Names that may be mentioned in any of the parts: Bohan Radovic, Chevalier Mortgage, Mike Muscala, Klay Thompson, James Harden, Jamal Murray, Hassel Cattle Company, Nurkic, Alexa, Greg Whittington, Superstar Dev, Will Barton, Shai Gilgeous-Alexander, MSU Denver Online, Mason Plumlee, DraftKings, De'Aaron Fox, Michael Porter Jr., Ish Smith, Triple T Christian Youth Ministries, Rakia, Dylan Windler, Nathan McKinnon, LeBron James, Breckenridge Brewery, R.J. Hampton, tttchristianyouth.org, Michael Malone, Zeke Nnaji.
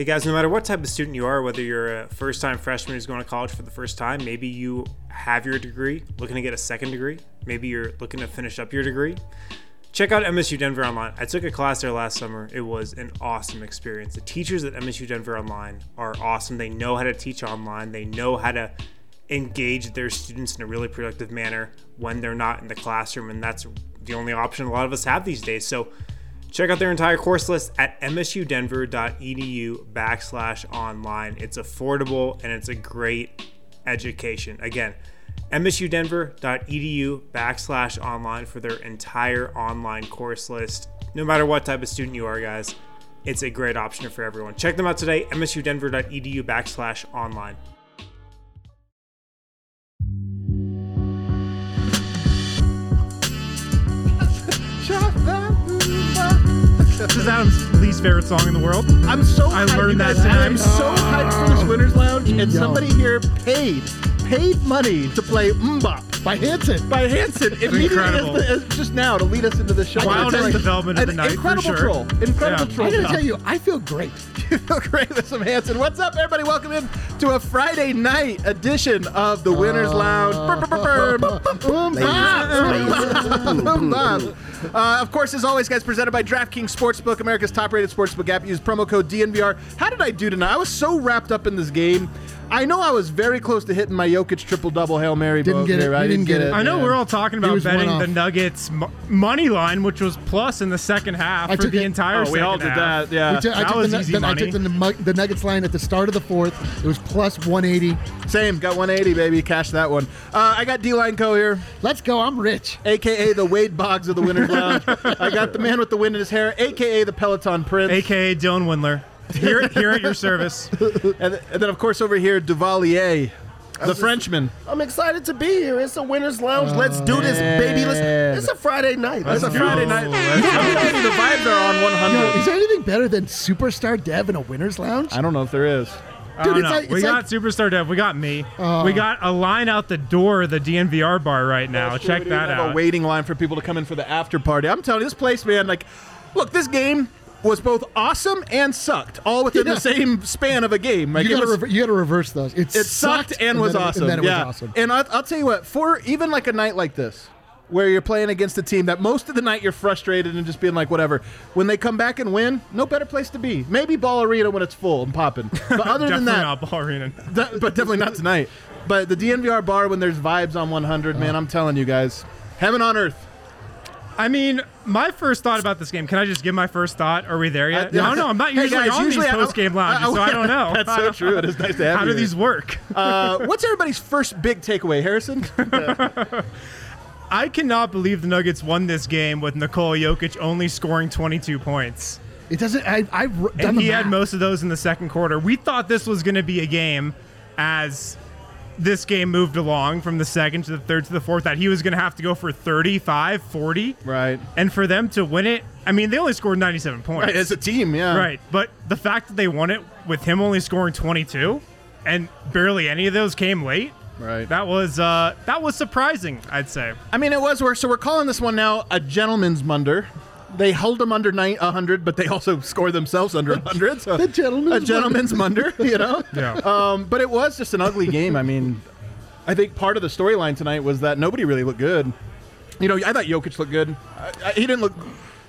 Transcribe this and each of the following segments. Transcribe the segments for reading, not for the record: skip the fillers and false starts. Hey guys, no matter what type of student you are, whether you're a first-time freshman who's going to college for the first time, maybe you have your degree, looking to get a second degree, maybe you're looking to finish up your degree, check out MSU Denver Online. I took a class there last summer. It was an awesome experience. The teachers at MSU Denver Online are awesome. They know how to teach online. They know how to engage their students in a really productive manner when they're not in the classroom, and that's the only option a lot of us have these days. So check out their entire course list at msudenver.edu/online. It's affordable and it's a great education. Again, msudenver.edu/online for their entire online course list. No matter what type of student you are, guys, it's a great option for everyone. Check them out today, msudenver.edu/online. This is Adam's least favorite song in the world. I'm so hyped. I learned that tonight. I'm so hyped for this Winner's Lounge, and somebody here paid money to play MMMBop by Hanson. Immediately incredible. As just now to lead us into the show. Wildest development of the night. Incredible troll. I'm going to tell you, I feel great. You feel great with some Hanson. What's up, everybody? Welcome in to a Friday night edition of the Winner's Lounge. Of course, as always, guys, presented by DraftKings Sportsbook, America's top-rated sportsbook app. Use promo code DNVR. How did I do tonight? I was so wrapped up in this game. I know I was very close to hitting my Jokic triple-double Hail Mary. I didn't get it. I know we're all talking about betting the Nuggets money line, which was plus in the second half for the entire second half. We all did that, yeah. I took easy money. I took the Nuggets line at the start of the fourth. It was plus 180. Same. Got 180, baby. Cash that one. I got D-Line Co here. Let's go. I'm rich. A.K.A. the Wade Boggs of the Winner's Lounge. I got the man with the wind in his hair, A.K.A. the Peloton Prince. A.K.A. Dylan Windler. Here at your service. And then, of course, over here, Duvalier, the Frenchman. I'm excited to be here. It's a Winner's Lounge. Let's do this, baby. It's a Friday night. I'm telling you, the vibes are on 100. Yo, is there anything better than Superstar Dev in a Winner's Lounge? I don't know if there is. Dude, we got Superstar Dev. We got me. We got a line out the door of the DNVR bar right now. Check that out. We have a waiting line for people to come in for the after party. I'm telling you, this place, man, like, look, this game was both awesome and sucked, all within the same span of a game. Like, you gotta reverse those. It sucked and was awesome. And then it was awesome. And I'll tell you what, for even like a night like this, where you're playing against a team that most of the night you're frustrated and just being like, whatever, when they come back and win, no better place to be. Maybe Ball Arena when it's full and popping. But other than that, definitely not Ball Arena. But definitely not tonight. But the DNVR bar when there's vibes on 100, man, I'm telling you guys, heaven on earth. I mean, my first thought about this game, can I just give my first thought? Are we there yet? No, I'm not usually on these post-game lounges, so I don't know. That's so true. It is nice to have you. How do these work? What's everybody's first big takeaway, Harrison? I cannot believe the Nuggets won this game with Nikola Jokic only scoring 22 points. It doesn't. And he had most of those in the second quarter. We thought this was going to be a game as this game moved along from the second to the third to the fourth that he was going to have to go for 35, 40. Right. And for them to win it, I mean, they only scored 97 points. Right, as a team, yeah. Right. But the fact that they won it with him only scoring 22 and barely any of those came late. Right. That was surprising, I'd say. I mean, it was worse. So we're calling this one now a gentleman's munder. They held them under 100, but they also scored themselves under 100. So a gentleman's munder, you know? Yeah. But it was just an ugly game. I mean, I think part of the storyline tonight was that nobody really looked good. You know, I thought Jokic looked good. He didn't look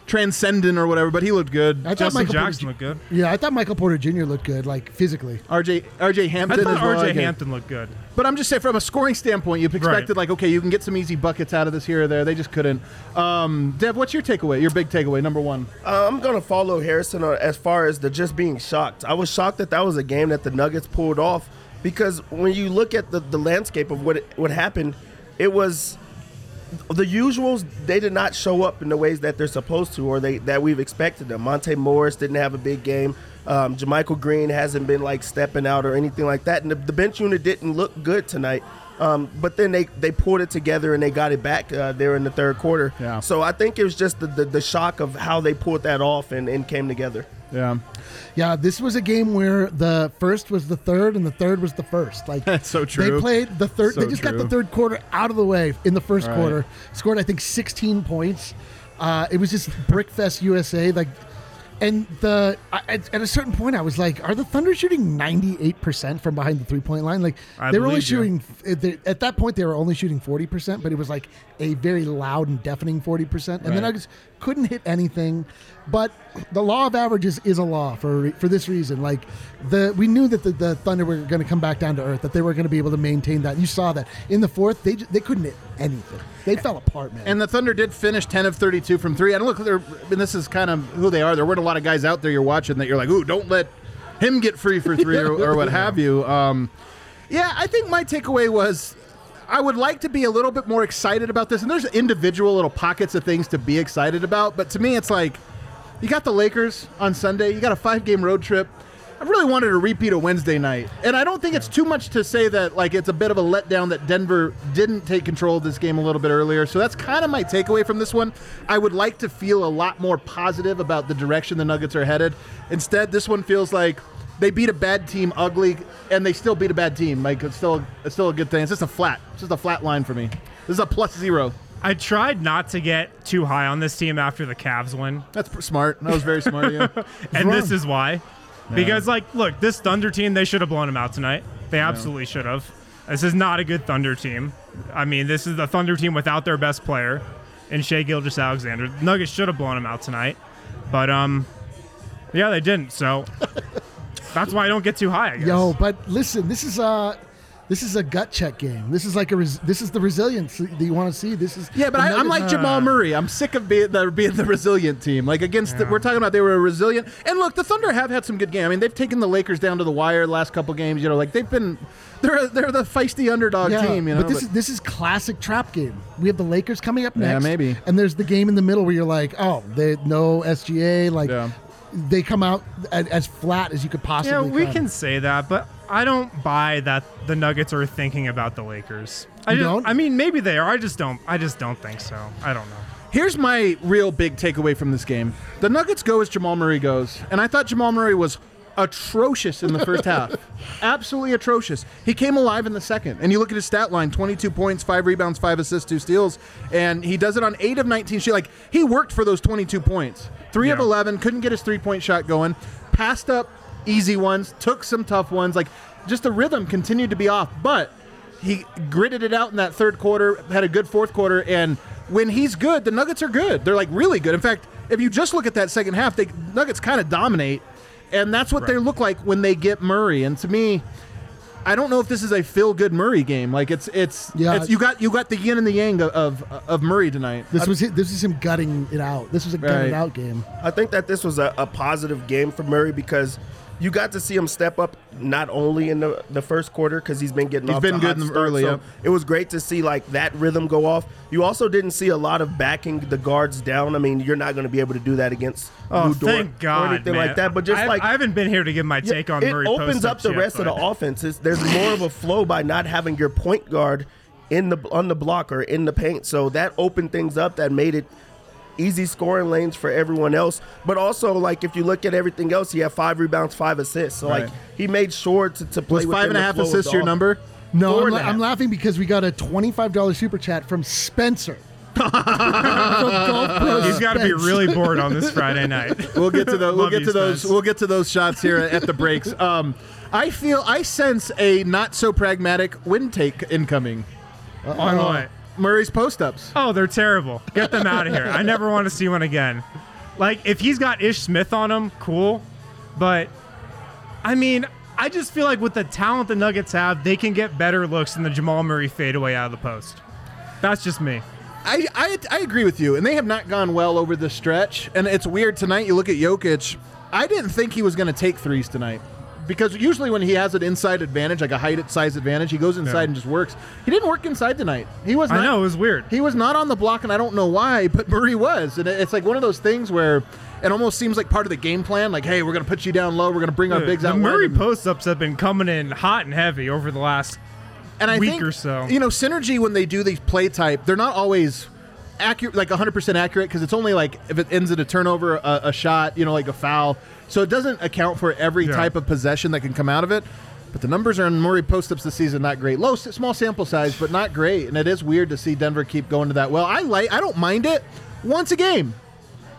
transcendent or whatever, but he looked good. I thought Michael Jackson looked good. Yeah, I thought Michael Porter Jr. looked good, like physically. R.J. Hampton as well. I thought R.J. Hampton looked good. But I'm just saying, from a scoring standpoint, you expected, right, like, okay, you can get some easy buckets out of this here or there. They just couldn't. Dev, what's your takeaway, your big takeaway, number one? I'm going to follow Harrison as far as the just being shocked. I was shocked that was a game that the Nuggets pulled off because when you look at the landscape of what happened, it was – the usuals, they did not show up in the ways that they're supposed to or that we've expected them. Monte Morris didn't have a big game. Jamichael Green hasn't been, like, stepping out or anything like that. And the bench unit didn't look good tonight. But then they pulled it together and they got it back there in the third quarter. Yeah. So I think it was just the shock of how they pulled that off and came together. Yeah. Yeah, this was a game where the first was the third and the third was the first. Like, that's so true. They played the third. So they just got the third quarter out of the way in the first quarter. Scored, I think, 16 points. It was just Brickfest USA. Like, And at a certain point, I was like, are the Thunder shooting 98% from behind the three-point line? Like, they were only shooting, at that point, they were only shooting 40%, but it was like a very loud and deafening 40%. And then I just couldn't hit anything. But the law of averages is a law for this reason. Like, we knew that the Thunder were going to come back down to earth, that they were going to be able to maintain that. You saw that. In the fourth, they couldn't hit anything. They fell apart, man. And the Thunder did finish 10 of 32 from three. And look, this is kind of who they are. There weren't a lot of guys out there you're watching that you're like, ooh, don't let him get free for three or what have you. I think my takeaway was I would like to be a little bit more excited about this. And there's individual little pockets of things to be excited about. But to me, it's like, you got the Lakers on Sunday. You got a 5-game road trip. I really wanted to repeat a Wednesday night. And I don't think it's too much to say that like it's a bit of a letdown that Denver didn't take control of this game a little bit earlier. So that's kind of my takeaway from this one. I would like to feel a lot more positive about the direction the Nuggets are headed. Instead, this one feels like they beat a bad team ugly, and they still beat a bad team. Like, it's still a good thing. It's just a flat. It's just a flat line for me. This is a +0. I tried not to get too high on this team after the Cavs win. That's smart. That was very smart of you. And this is why. Yeah. Because, like, look, this Thunder team, they should have blown them out tonight. They absolutely should have. This is not a good Thunder team. I mean, this is the Thunder team without their best player and Shai Gilgeous-Alexander. The Nuggets should have blown them out tonight. But, they didn't. So that's why I don't get too high, I guess. Yo, but listen, this is a gut check game. This is like this is the resilience that you want to see. This is but I'm like Jamal Murray. I'm sick of being the resilient team. Like we're talking about they were resilient. And look, the Thunder have had some good games. I mean, they've taken the Lakers down to the wire the last couple games. You know, like they're the feisty underdog team. You know, but this is classic trap game. We have the Lakers coming up next. Yeah, maybe. And there's the game in the middle where you're like, oh, no SGA. Like they come out as flat as you could possibly. Yeah, we can say that, but I don't buy that the Nuggets are thinking about the Lakers. You don't? I mean, maybe they are. I just don't think so. I don't know. Here's my real big takeaway from this game. The Nuggets go as Jamal Murray goes, and I thought Jamal Murray was atrocious in the first half. Absolutely atrocious. He came alive in the second. And you look at his stat line, 22 points, 5 rebounds, 5 assists, 2 steals. And he does it on 8 of 19. Like, he worked for those 22 points. 3 of 11, couldn't get his 3-point shot going. Passed up easy ones, took some tough ones. Like, just the rhythm continued to be off. But he gritted it out in that third quarter, had a good fourth quarter. And when he's good, the Nuggets are good. They're, like, really good. In fact, if you just look at that second half, Nuggets kind of dominate. And that's what they look like when they get Murray. And to me, I don't know if this is a feel-good Murray game. Like it's you got the yin and the yang of Murray tonight. This is him gutting it out. This was a gutting it out game. I think that this was a positive game for Murray because you got to see him step up not only in the first quarter because he's been good early. So it was great to see like that rhythm go off. You also didn't see a lot of backing the guards down. I mean, you're not going to be able to do that against Ludort or anything like that. But I haven't been here to give my take on Murray. It opens up the rest of the offense. There's more of a flow by not having your point guard on the block or in the paint. So that opened things up. That made it easy scoring lanes for everyone else, but also like if you look at everything else, he had 5 rebounds, 5 assists. So like he made sure to play. Was 5.5 assists your number? No, I'm laughing because we got a $25 super chat from Spencer. He's got to be really bored on this Friday night. We'll get to those shots here at the breaks. I sense a not so pragmatic win take incoming. On what? Murray's post-ups. Oh, they're terrible. Get them out of here. I never want to see one again. Like, if he's got Ish Smith on him, cool. But, I mean, I just feel like with the talent the Nuggets have, they can get better looks than the Jamal Murray fadeaway out of the post. That's just me. I agree with you, and they have not gone well over the stretch. And it's weird. Tonight, you look at Jokic. I didn't think he was going to take threes tonight. Because usually when he has an inside advantage, like a height-size advantage, he goes inside and just works. He didn't work inside tonight. I know, it was weird. He was not on the block, and I don't know why, but Murray was. And it's like one of those things where it almost seems like part of the game plan, like, hey, we're going to put you down low, we're going to bring our bigs out. The Murray post-ups have been coming in hot and heavy over the last week or so. You know, Synergy, when they do these play type, they're not always accurate, like 100% accurate, because it's only like if it ends in a turnover, a shot, you know, like a foul. So it doesn't account for every type of possession that can come out of it. But the numbers on Murray post-ups this season, not great. Low, small sample size, but not great. And it is weird to see Denver keep going to that well. I don't mind it once a game.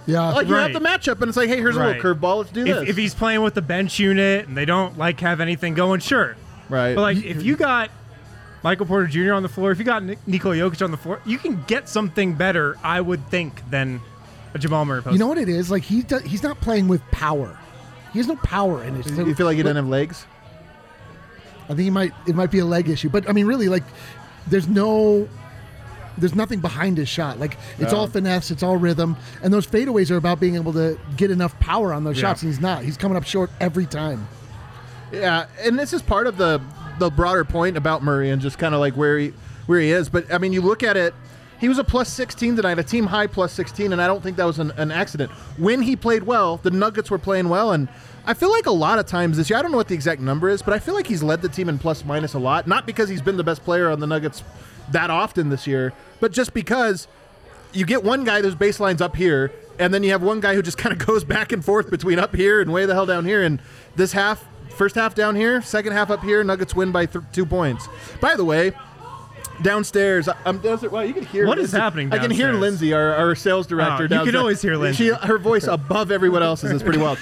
Yeah, like you're at the matchup, and it's like, hey, here's a little curveball. Let's do this. If he's playing with the bench unit and they don't like have anything going, sure. Right. But like if you got Michael Porter Jr. on the floor, if you got Nikola Jokic on the floor, you can get something better, I would think, than a Jamal Murray post. You know what it is? Like he's not playing with power. He has no power in it. So you feel like he doesn't have legs? I think he might. It might be a leg issue, but I mean, really, like there's nothing behind his shot. Like it's all finesse, it's all rhythm, and those fadeaways are about being able to get enough power on those shots, and he's not. He's coming up short every time. Yeah, and this is part of the broader point about Murray and just kind of like where he is. But I mean, you look at it. He was a plus 16 tonight, a team high plus 16, and I don't think that was an accident. When he played well, the Nuggets were playing well, and I feel like a lot of times this year, I don't know what the exact number is, but I feel like he's led the team in plus minus a lot, not because he's been the best player on the Nuggets that often this year, but just because you get one guy whose baseline's up here, and then you have one guy who just kind of goes back and forth between up here and way the hell down here, and this half, first half down here, second half up here, Nuggets win by 2 points. By the way, downstairs, I'm downstairs. Wow, you can hear. What is happening downstairs? I can hear Lindsay, our sales director. You can always hear Lindsay. Her voice above everyone else's is pretty wild.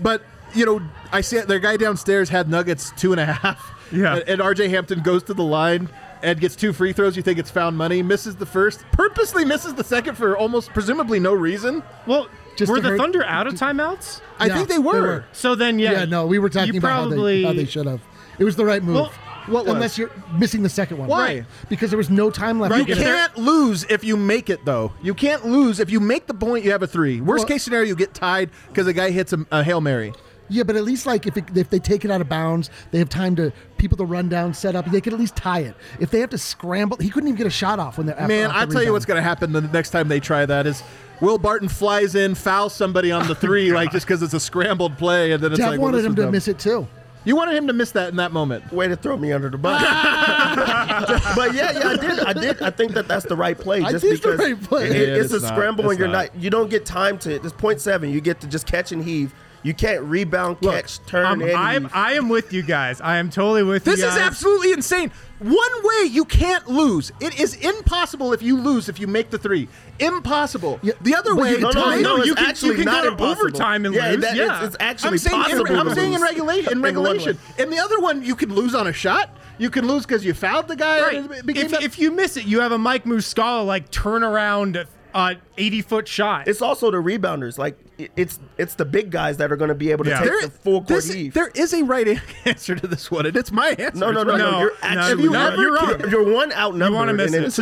But you know, I see it, their guy downstairs had Nuggets 2.5. Yeah. And R.J. Hampton goes to the line and gets 2 free throws. You think it's found money? Misses the first. Purposely misses the second for almost presumably no reason. Well, just were the Thunder out of timeouts? I think they were. So then, we were talking about how they should have. It was the right move. Well, unless you're missing the second one. Why? Right. Because there was no time left. Right. You can't lose if you make it, though. You can't lose. If you make the point, you have a 3. Worst case scenario, you get tied because a guy hits a Hail Mary. Yeah, but at least like if they take it out of bounds, they have time to people to run down, set up. They could at least tie it. If they have to scramble, he couldn't even get a shot off when they're after. Man, I'll tell you what's going to happen the next time they try that is Will Barton flies in, fouls somebody on the 3, like just because it's a scrambled play, and then it's like wanted him to miss it too. You wanted him to miss that in that moment. Way to throw me under the bus. But I did. I think that's the right play. It's a scramble and you don't get time to it. It's 0.7. You get to just catch and heave. You can't rebound, catch, turn, and heave. I am with you guys. I am totally with you guys. This is absolutely insane. One way you can't lose. It is impossible if you lose if you make the 3. Impossible. Yeah. The other way. You can go to overtime and lose. It's actually possible. I'm saying in regulation. And the other one, you can lose on a shot. You can lose because you fouled the guy. Right. If you miss it, you have a Mike Muscala like turnaround 80-foot shot. It's also the rebounders. Like it's the big guys that are going to be able to take the full court heave. There is a right answer to this one, and it's my answer. No. You're actually wrong. You're one outnumbered. You want to miss it.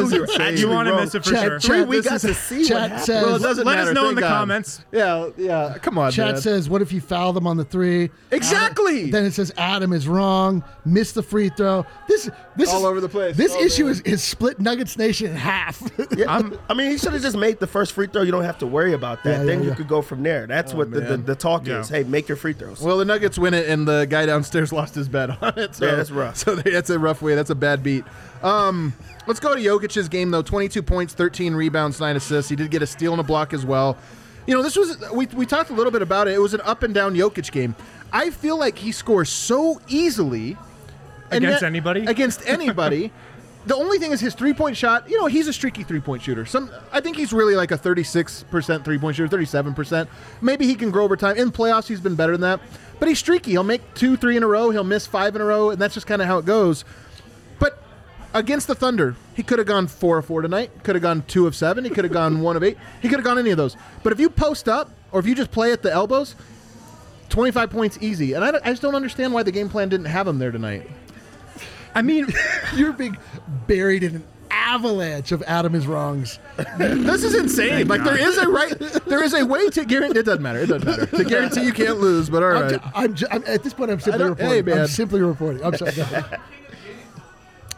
You want to miss it for sure. We got to see what happens. Let us know in the comments. Yeah. Come on, Chad says, what if you foul them on the 3? Exactly. Then it says Adam is wrong. Missed the free throw. This all over the place. This issue is split Nuggets Nation in half. I mean, he should have just made the first free throw. You don't have to worry about that. Then you could go from there. That's what the talk is. Hey, make your free throws. Well, the Nuggets win it, and the guy downstairs lost his bet on it. So, that's rough. So that's a rough way. That's a bad beat. Let's go to Jokic's game, though. 22 points, 13 rebounds, 9 assists. He did get a steal and a block as well. You know, this was we talked a little bit about it. It was an up-and-down Jokic game. I feel like he scores so easily. Against anybody. The only thing is his three-point shot. You know, he's a streaky three-point shooter. I think he's really like a 36% three-point shooter, 37%. Maybe he can grow over time. In playoffs, he's been better than that. But he's streaky. He'll make 2, 3 in a row. He'll miss 5 in a row, and that's just kind of how it goes. But against the Thunder, he could have gone 4 of 4 tonight. Could have gone 2 of 7. He could have gone 1 of 8. He could have gone any of those. But if you post up or if you just play at the elbows, 25 points easy. And I just don't understand why the game plan didn't have him there tonight. I mean, you're being buried in an avalanche of Adam is wrongs. This is insane. Like there is a way to guarantee. It doesn't matter. To guarantee you can't lose. But all right. I'm at this point, I'm simply reporting. Hey, man. I'm sorry.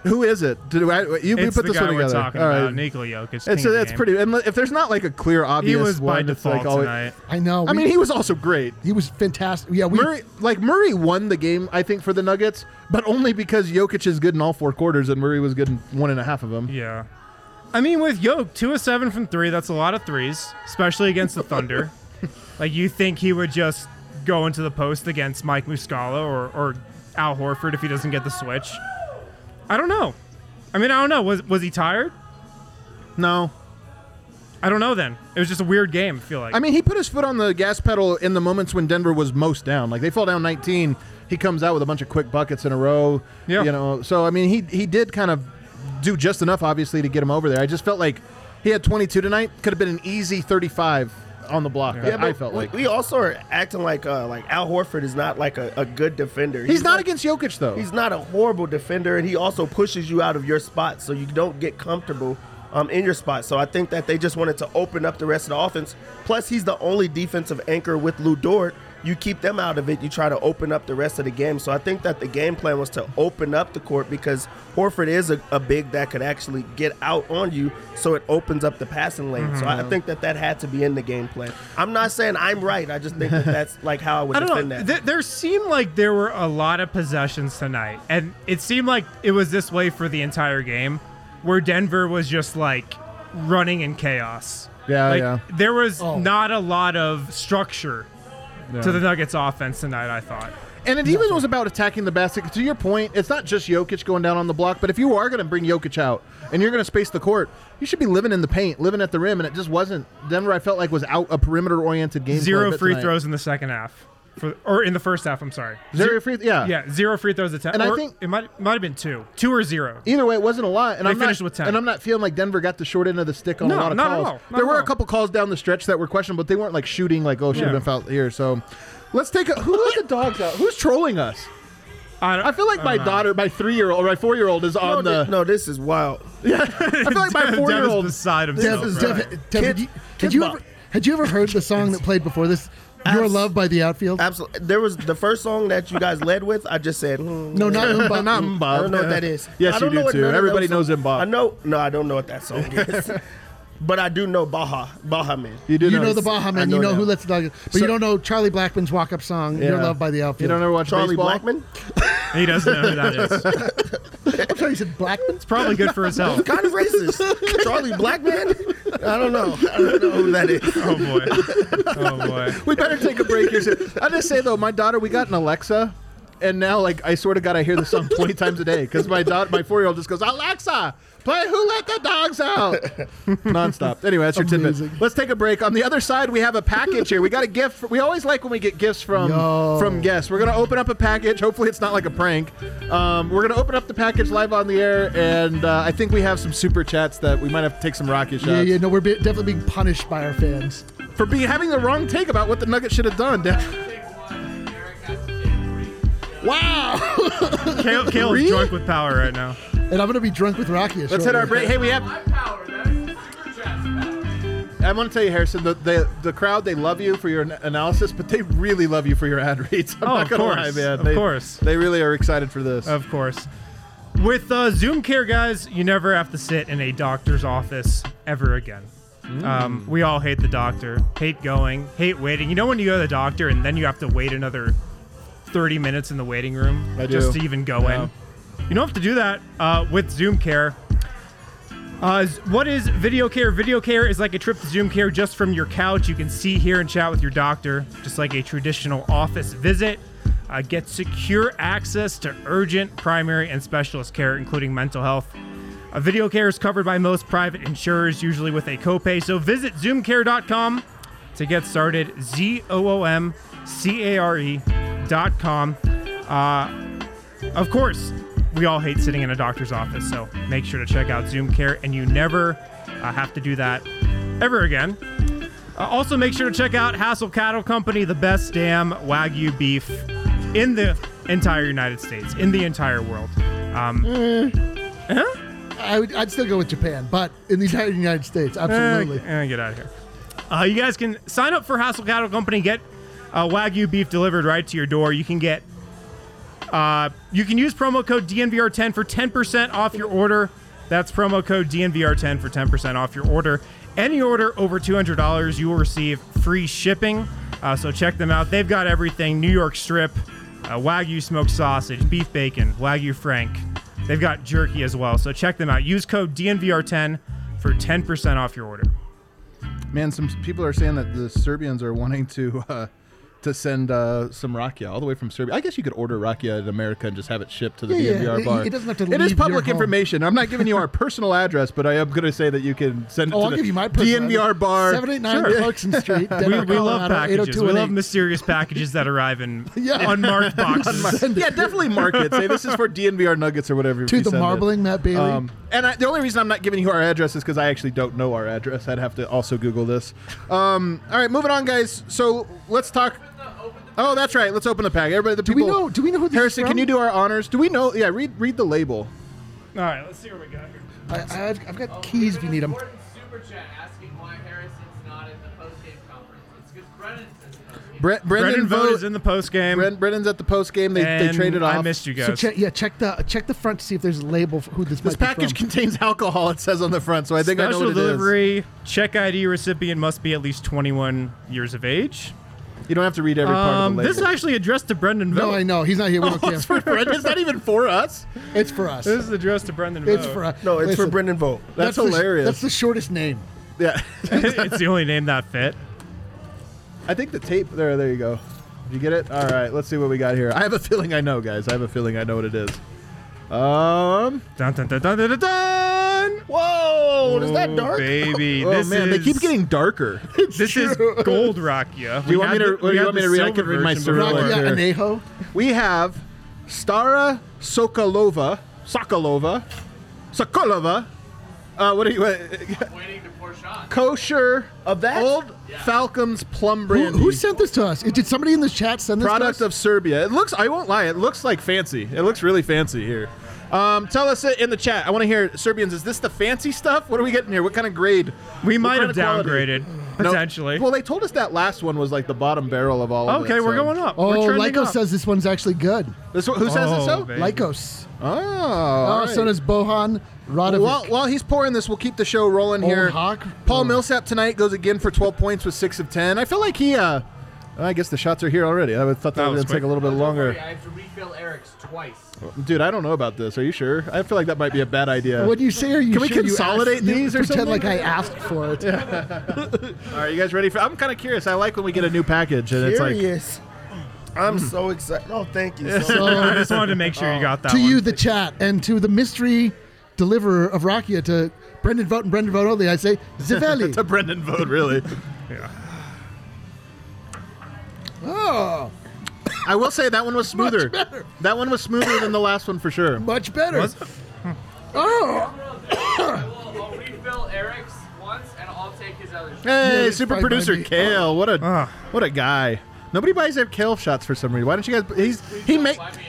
Who is it? You put this one together. It's the guy we're talking about, Nikola Jokic. That's pretty. And if there's not like a clear, obvious one, he was by default tonight. I know. I mean, he was also great. He was fantastic. Yeah, Murray won the game, I think, for the Nuggets, but only because Jokic is good in all 4 quarters, and Murray was good in 1.5 of them. Yeah. I mean, with Jokic, 2 of 7 from 3, that's a lot of 3s, especially against the Thunder. Like, you think he would just go into the post against Mike Muscala or Al Horford if he doesn't get the switch? I don't know. Was he tired? No. I don't know then. It was just a weird game, I feel like. I mean, he put his foot on the gas pedal in the moments when Denver was most down. Like, they fall down 19. He comes out with a bunch of quick buckets in a row. Yeah. You know, so, I mean, he did kind of do just enough, obviously, to get him over there. I just felt like he had 22 tonight. Could have been an easy 35 on the block. Yeah, I felt like. We also are acting like Al Horford is not like a good defender. He's not like, against Jokic, though. He's not a horrible defender, and he also pushes you out of your spot, so you don't get comfortable in your spot. So I think that they just wanted to open up the rest of the offense. Plus, he's the only defensive anchor with Lou Dort. You keep them out of it. You try to open up the rest of the game. So I think that the game plan was to open up the court because Horford is a big that could actually get out on you, so it opens up the passing lane. Mm-hmm. So I think that had to be in the game plan. I'm not saying I'm right. I just think that's like how I would defend that. There seemed like there were a lot of possessions tonight, and it seemed like it was this way for the entire game where Denver was just like running in chaos. Yeah, like, yeah. There was not a lot of structure to the Nuggets offense tonight, I thought. And it even was about attacking the basket. To your point, it's not just Jokic going down on the block, but if you are going to bring Jokic out and you're going to space the court, you should be living in the paint, living at the rim, and it just wasn't. Denver, I felt like, was out a perimeter-oriented game. Zero free throws in the second half. Or in the first half, I'm sorry. Zero free throws, yeah. Yeah, zero free throws. And I think it might have been two. Two or zero. Either way, it wasn't a lot. And they finished with 10. And I'm not feeling like Denver got the short end of the stick on a lot of calls. There were a couple calls down the stretch that were questionable, but they weren't like shooting like, oh, should have been fouled here. So let's take a – who let the dogs out? Who's trolling us? I feel like my daughter, my 3-year-old or my 4-year-old is on the – No, this is wild. Yeah. I feel like my 4-year-old is beside himself. Had you ever heard the song that played before this? You're loved by the outfield? Absolutely. There was the first song that you guys led with, I just said, No, not MMMBop. I don't know what that is. Yes, you do too. Everybody knows MMMBop. I don't know what that song is. But I do know Baha Men. You know the Baha Men. You know Who Lets the Dog Out. But you don't know Charlie Blackman's walk-up song, You're Loved by the Outfield. You don't know what Charlie Blackman? He doesn't know who that is. I'm sorry, you said Blackman? It's probably good for his health. Kind of racist. Charlie Blackman? I don't know who that is. Oh, boy. We better take a break here soon. I just say, though, my daughter, we got an Alexa. And now, like, I swear to God, I hear this song 20 times a day because my 4-year-old just goes, Alexa, play Who Let the Dogs Out? Nonstop. Anyway, that's your tidbit. Let's take a break. On the other side, we have a package here. We got a gift. We always like when we get gifts from guests. We're going to open up a package. Hopefully, it's not like a prank. We're going to open up the package live on the air, and I think we have some super chats that we might have to take some rocket shots. Yeah, no, we're definitely being punished by our fans. For having the wrong take about what the Nuggets should have done. Wow! Caleb's drunk with power right now. And I'm going to be drunk with Rocky. Let's hit our break. Hey, we have... I want to tell you, Harrison, the crowd, they love you for your analysis, but they really love you for your ad reads. I'm not going to lie, man. Of course. They really are excited for this. Of course. With Zoom Care, guys, you never have to sit in a doctor's office ever again. We all hate the doctor, hate going, hate waiting. You know when you go to the doctor and then you have to wait another 30 minutes in the waiting room just to even go in. You don't have to do that with Zoom Care. What is video care? Video care is like a trip to Zoom Care just from your couch. You can see, hear, and chat with your doctor, just like a traditional office visit. Get secure access to urgent, primary, and specialist care, including mental health. Video care is covered by most private insurers, usually with a copay. So visit zoomcare.com to get started. ZOOMCARE.com. Of course, we all hate sitting in a doctor's office, so make sure to check out Zoom Care, and you never have to do that ever again. Also, make sure to check out Hassel Cattle Company, the best damn Wagyu beef in the entire United States, in the entire world. I'd still go with Japan, but in the entire United States, absolutely. Get out of here. You guys can sign up for Hassel Cattle Company, get Wagyu beef delivered right to your door. You can get you can use promo code DNVR10 for 10% off your order. That's promo code DNVR10 for 10% off your order. Any order over $200, you will receive free shipping. So check them out. They've got everything. New York strip, Wagyu smoked sausage, beef bacon, Wagyu Frank. They've got jerky as well. So check them out. Use code DNVR10 for 10% off your order. Man, some people are saying that the Serbians are wanting to to send some rakia all the way from Serbia. I guess you could order rakia in America and just have it shipped to the DNVR bar. It doesn't have to leave. It is public information. I'm not giving you our personal address, but I am going to say that you can send it to the DNVR bar. 789 Clarkson Street. We love packages. We love mysterious packages that arrive in unmarked boxes. Yeah, definitely mark it. Say this is for DNVR nuggets or whatever. To the marbling, Matt Bailey. And the only reason I'm not giving you our address is because I actually don't know our address. I'd have to also Google this. All right, moving on, guys. So let's talk. Oh, that's right. Let's open the pack. Everybody, the people. Do we know who this Harrison, is from? Can you do our honors? Do we know? Yeah, read the label. All right, let's see what we got here. I've got keys if you need them. Super chat asking why Harrison's not in the post-game conference. It's because Brennan says Brendan Vogt is in the post-game. Brendan's at the post-game. They traded off. I missed you guys. So check the front to see if there's a label for who this might be from. This package contains alcohol, it says on the front, so I think I know what delivery, it is. Check ID recipient must be at least 21 years of age. You don't have to read every part of the label. This is actually addressed to Brendan Vogt. No, I know. He's not here. We don't care. It's for Brendan. It's not even for us. It's for us. This is addressed to Brendan Vogt. It's for us. No, it's for Brendan Vogt. That's hilarious. That's the shortest name. Yeah. It's the only name that fit. I think the tape there you go. Did you get it? All right, let's see what we got here. I have a feeling I know, guys. I have a feeling I know what it is. Dun, dun, dun, dun, dun, dun. Whoa, is that dark? Baby, oh man, they keep getting darker. This is gold rakia. Do you want me to read? I can read my rakia. We have Stara Sokolova. What are you waiting to pour shots? Kosher of that old Falcons plum brandy. Who sent this to us? Did somebody in the chat send this? Product to us? Of Serbia. It looks. I won't lie. It looks like fancy. It looks really fancy here. Tell us in the chat. I want to hear Serbians. Is this the fancy stuff? What are we getting here? What kind of grade? We might have downgraded. Potentially. Well, they told us that last one was like the bottom barrel of all. Okay, we're going up. Oh, Lycos says this one's actually good. This one, who says it so? Baby. Lycos. Oh, so does Bohan Radovic. While he's pouring this, we'll keep the show rolling here. Paul Millsap tonight goes again for 12 points with 6 of 10. I feel like he. I guess the shots are here already. I thought that was going to take a little bit longer. Worry, I have to refill Eric's twice. Dude, I don't know about this. Are you sure? I feel like that might be a bad idea. What do you say? Are you Can we sure consolidate these or something? Pretend like I asked for it. Yeah. All right, you guys ready? I'm kind of curious. I like when we get a new package. And it's like, I'm so excited. Oh, thank you. So I just wanted to make sure you got that To you, the chat, and to the mystery deliverer of rakia, to Brendan Vogt and Brendan Vogt only, I say, Zivelli. To Brendan Vogt, really. Yeah. Oh, I will say that one was smoother. That one was smoother than the last one for sure. Much better. Oh. I'll refill Eric's once, and I'll take his other. Hey, super producer Kale! Oh. What a guy. Nobody buys their Kale shots for some reason. Why don't you guys?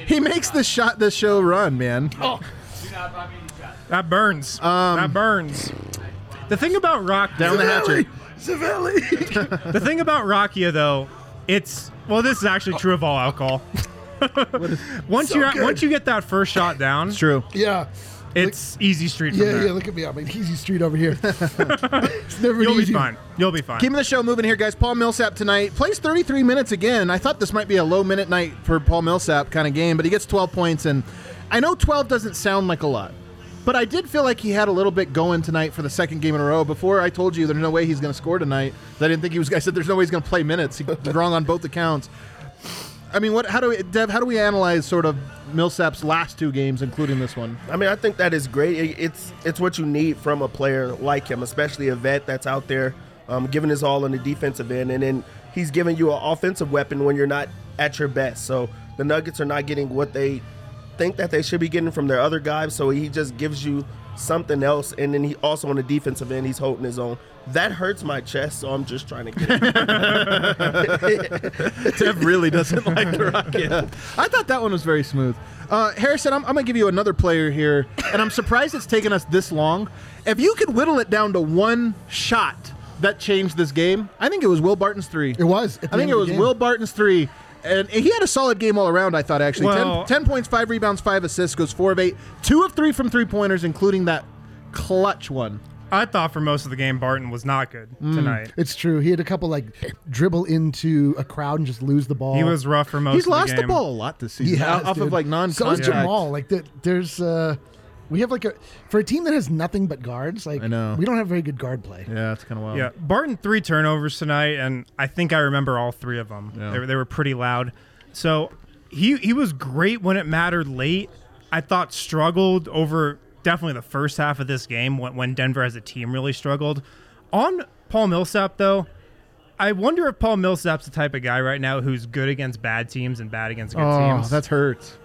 He makes this show run, man. Oh. Do not buy me any shots. That burns. That burns. The thing about Rakia down the hatchet. Zavelli. The thing about Rakia though. This is actually true of all alcohol. Once you get that first shot down, it's true. Yeah, it's easy street. From there. Look at me, I'm an easy street over here. It's never You'll easy. Be fine. You'll be fine. Keeping the show moving here, guys. Paul Millsap tonight plays 33 minutes again. I thought this might be a low minute night for Paul Millsap kind of game, but he gets 12 points, and I know 12 doesn't sound like a lot. But I did feel like he had a little bit going tonight for the second game in a row. Before I told you there's no way he's going to score tonight, I didn't think he was. I said there's no way he's going to play minutes. He was wrong on both accounts. I mean, how do we analyze sort of Millsap's last two games, including this one? I mean, I think that is great. It's what you need from a player like him, especially a vet that's out there giving his all on the defensive end, and then he's giving you an offensive weapon when you're not at your best. So the Nuggets are not getting what they think that they should be getting from their other guys, so he just gives you something else, and then he also on the defensive end, he's holding his own. That hurts my chest, so I'm just trying to get it. Dev really doesn't like the Rocket. I thought that one was very smooth. Harrison, I'm going to give you another player here, and I'm surprised it's taken us this long. If you could whittle it down to one shot that changed this game, I think it was Will Barton's three. It was. I think it was Will Barton's three. And he had a solid game all around, I thought, actually. Well, 10 points, 5 rebounds, 5 assists, goes 4 of 8, 2 of 3 from three-pointers, including that clutch one. I thought for most of the game, Barton was not good tonight. It's true. He had a couple, like, dribble into a crowd and just lose the ball. He was rough for most of the game. He's lost the ball a lot this season. He has, off of, like, non-contact. So is Jamal. Like, there's We have like a for a team that has nothing but guards. Like I know. We don't have very good guard play. Yeah, that's kind of wild. Yeah, Barton 3 turnovers tonight, and I think I remember all 3 of them. Yeah. They were pretty loud. So he was great when it mattered late. I thought struggled over definitely the first half of this game when Denver as a team really struggled. On Paul Millsap though, I wonder if Paul Millsap's the type of guy right now who's good against bad teams and bad against good teams. That hurts.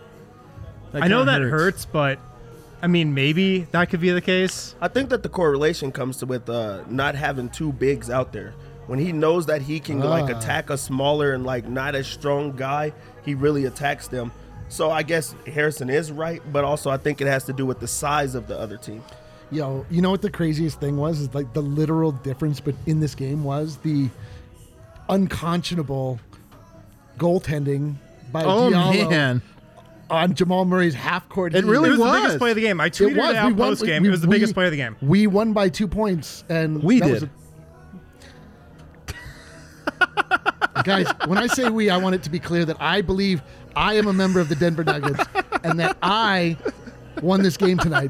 I know that hurts, but. I mean, maybe that could be the case. I think that the correlation comes to with not having 2 bigs out there. When he knows that he can like attack a smaller and like not as strong guy, he really attacks them. So I guess Harrison is right, but also I think it has to do with the size of the other team. Yo, you know what the craziest thing was? Is like the literal difference in this game was the unconscionable goaltending by Diallo. Man. On Jamal Murray's half-court. It really was the biggest play of the game. I tweeted it out post-game. It was the biggest play of the game. We won by 2 points. And we did. Guys, when I say we, I want it to be clear that I believe I am a member of the Denver Nuggets and that I won this game tonight.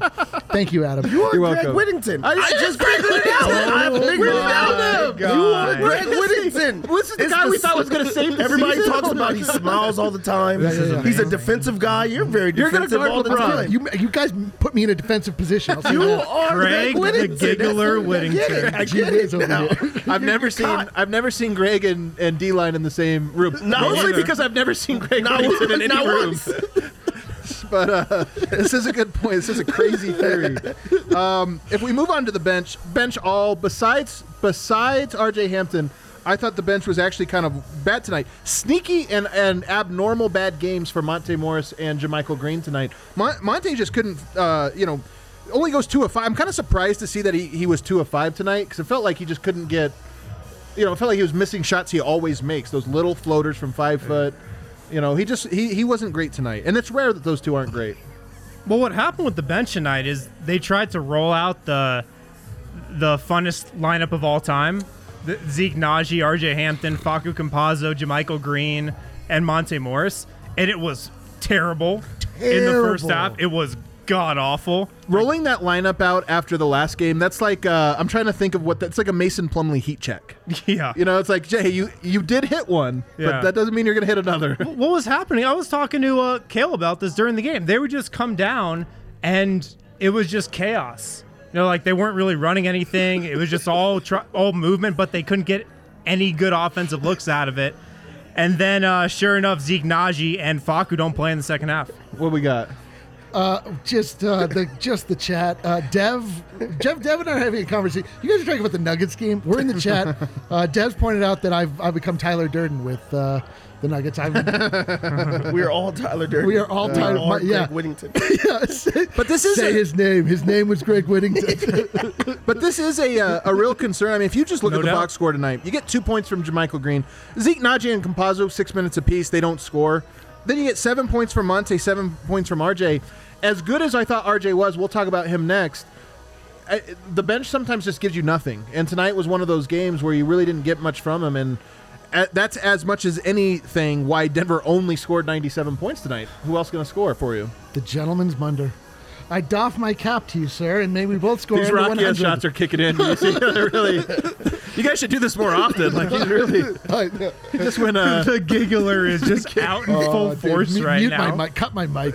Thank you, Adam. You are Greg Whittington. I just figured it out. I'm Greg Whittington. You are Greg Whittington. This is the guy we thought was going to save the Everybody season. Talks about he smiles all the time. He's a defensive guy. You're very defensive all the time. You guys put me in a defensive position. You are Greg Whittington. The Giggler Whittington. I get it now. I've never seen Greg and D-Line in the same room. Mostly because I've never seen Greg Whittington in any room. But this is a good point. This is a crazy theory. If we move on to the bench all, besides R.J. Hampton, I thought the bench was actually kind of bad tonight. Sneaky and abnormal bad games for Monte Morris and Jamichael Green tonight. Monte just couldn't, only goes 2 of 5. I'm kind of surprised to see that he was 2 of 5 tonight because it felt like he just couldn't get, it felt like he was missing shots he always makes, those little floaters from 5 foot. He just he wasn't great tonight. And it's rare that those 2 aren't great. Well, what happened with the bench tonight is they tried to roll out the funnest lineup of all time. Zeke Nnaji, R.J. Hampton, Facu Campazzo, Jamichael Green, and Monte Morris. And it was terrible. In the first half. It was god-awful. Rolling that lineup out after the last game, that's like, I'm trying to think of that's like a Mason Plumlee heat check. Yeah. It's like, Jay, you did hit one, but that doesn't mean you're going to hit another. What was happening? I was talking to Kale about this during the game. They would just come down, and it was just chaos. They weren't really running anything. It was just all movement, but they couldn't get any good offensive looks out of it. And then, sure enough, Zeke Nnaji and Facu don't play in the second half. What we got? The chat. Dev and I are having a conversation. You guys are talking about the Nuggets game. We're in the chat. Dev's pointed out that I've become Tyler Durden with the Nuggets. We are all Tyler Durden. We are all Tyler. Greg Whittington. Yes. But this is his name. His name was Greg Whittington. But this is a real concern. I mean, if you just look at the box score tonight, you get 2 points from Jamichael Green, Zeke Nnaji, and Campazzo, 6 minutes apiece. They don't score. Then you get 7 points from Monte, 7 points from RJ. As good as I thought RJ was, we'll talk about him next. The bench sometimes just gives you nothing. And tonight was one of those games where you really didn't get much from him. And that's as much as anything why Denver only scored 97 points tonight. Who else going to score for you? The gentleman's munder. I doff my cap to you, sir, and may we both score. These Rocky shots are kicking in. You see, they're really. You guys should do this more often. Like he's really. Just when the giggler is just out in full force right now. Cut my mic.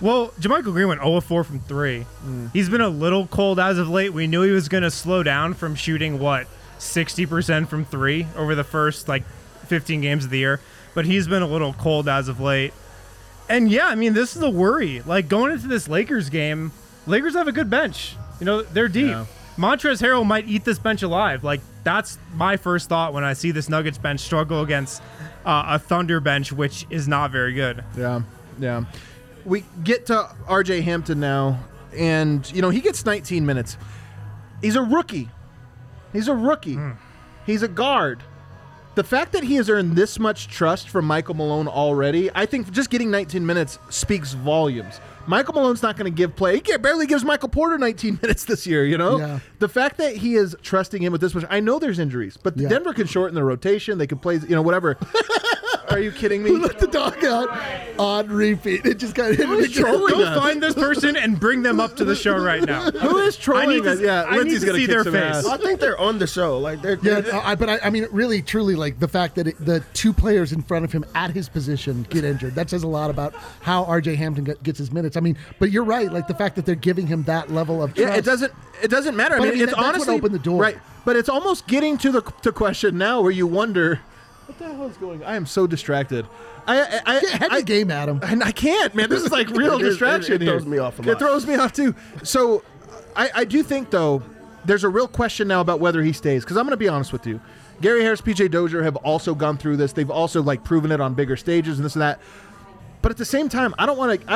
Well, Jamichael Green went 0 of 4 from 3. He's been a little cold as of late. We knew he was going to slow down from shooting 60% from 3 over the first 15 games of the year, but he's been a little cold as of late. And, this is a worry. Going into this Lakers game, Lakers have a good bench. They're deep. Yeah. Montrezl Harrell might eat this bench alive. That's my first thought when I see this Nuggets bench struggle against a Thunder bench, which is not very good. Yeah. We get to R.J. Hampton now, and, he gets 19 minutes. He's a rookie. He's a guard. The fact that he has earned this much trust from Michael Malone already, I think just getting 19 minutes speaks volumes. Michael Malone's not going to give play. He barely gives Michael Porter 19 minutes this year, Yeah. The fact that he is trusting him with this much, I know there's injuries, but Denver can shorten their rotation. They can play, whatever. Are you kidding me? Let the dog out on repeat. It just got hit. Who's trolling us? Go find this person and bring them up to the show right now. Who is trolling us? Yeah, I need to see their face. I think they're on the show. Like I mean, really, truly, like the fact that the two players in front of him at his position get injured. That says a lot about how R.J. Hampton gets his minutes. I mean, but you're right. Like the fact that they're giving him that level of trust. Yeah, it doesn't matter. But, I mean, it's honestly open the door. Right. But it's almost getting to the question now where you wonder, what the hell is going on? I am so distracted. Head the game, Adam. And I can't, man. This is like real distraction here. It throws me off a lot. It throws me off, too. So I do think, though, there's a real question now about whether he stays. Because I'm going to be honest with you. Gary Harris, PJ Dozier have also gone through this. They've also, like, proven it on bigger stages and this and that. But at the same time, I don't want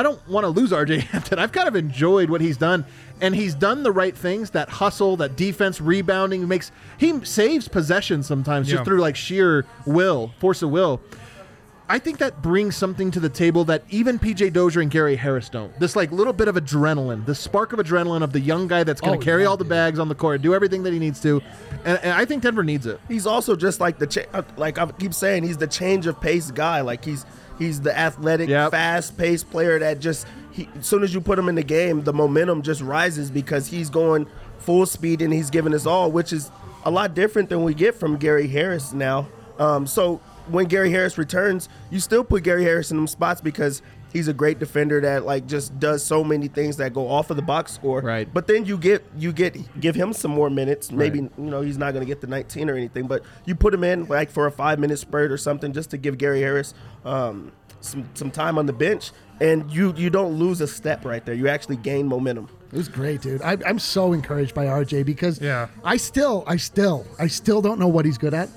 to lose R.J. Hampton. I've kind of enjoyed what he's done, and he's done the right things. That hustle, that defense, rebounding he saves possession sometimes just through like sheer will, force of will. I think that brings something to the table that even P.J. Dozier and Gary Harris don't. This like little bit of adrenaline, the spark of adrenaline of the young guy that's going to carry all the bags on the court, do everything that he needs to, and I think Denver needs it. He's also just like like I keep saying, he's the change of pace guy. Like he's the athletic, fast-paced player that just as soon as you put him in the game, the momentum just rises because he's going full speed and he's giving us all, which is a lot different than we get from Gary Harris now. So when Gary Harris returns, you still put Gary Harris in them spots because he's a great defender that like just does so many things that go off of the box score. Right. But then you give him some more minutes. Maybe he's not going to get the 19 or anything, but you put him in like for a 5-minute spurt or something just to give Gary Harris some time on the bench, and you don't lose a step right there. You actually gain momentum. It was great, dude. I'm so encouraged by RJ because I still don't know what he's good at.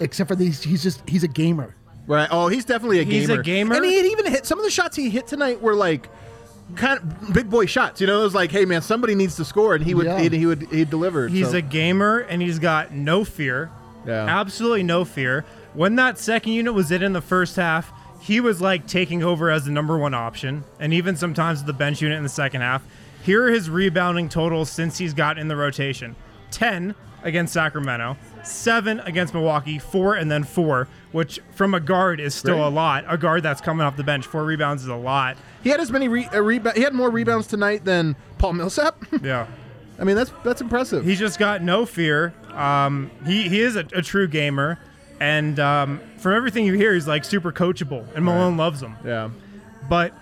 Except for these, he's a gamer. Right. Oh, he's definitely a gamer. He's a gamer. And he had even hit some of the shots he hit tonight were like kind of big boy shots. You know, it was like, hey man, somebody needs to score, and he delivered. He's a gamer, and he's got no fear. Yeah. Absolutely no fear. When that second unit was in the first half, he was like taking over as the number one option, and even sometimes the bench unit in the second half. Here are his rebounding totals since he's got in the rotation: 10 against Sacramento, 7 against Milwaukee, 4, and then 4, which from a guard is still a lot. A guard that's coming off the bench, 4 rebounds is a lot. He had more rebounds tonight than Paul Millsap. Yeah, I mean that's impressive. He's just got no fear. He is a true gamer, and from everything you hear, he's like super coachable, and Malone loves him. Yeah, but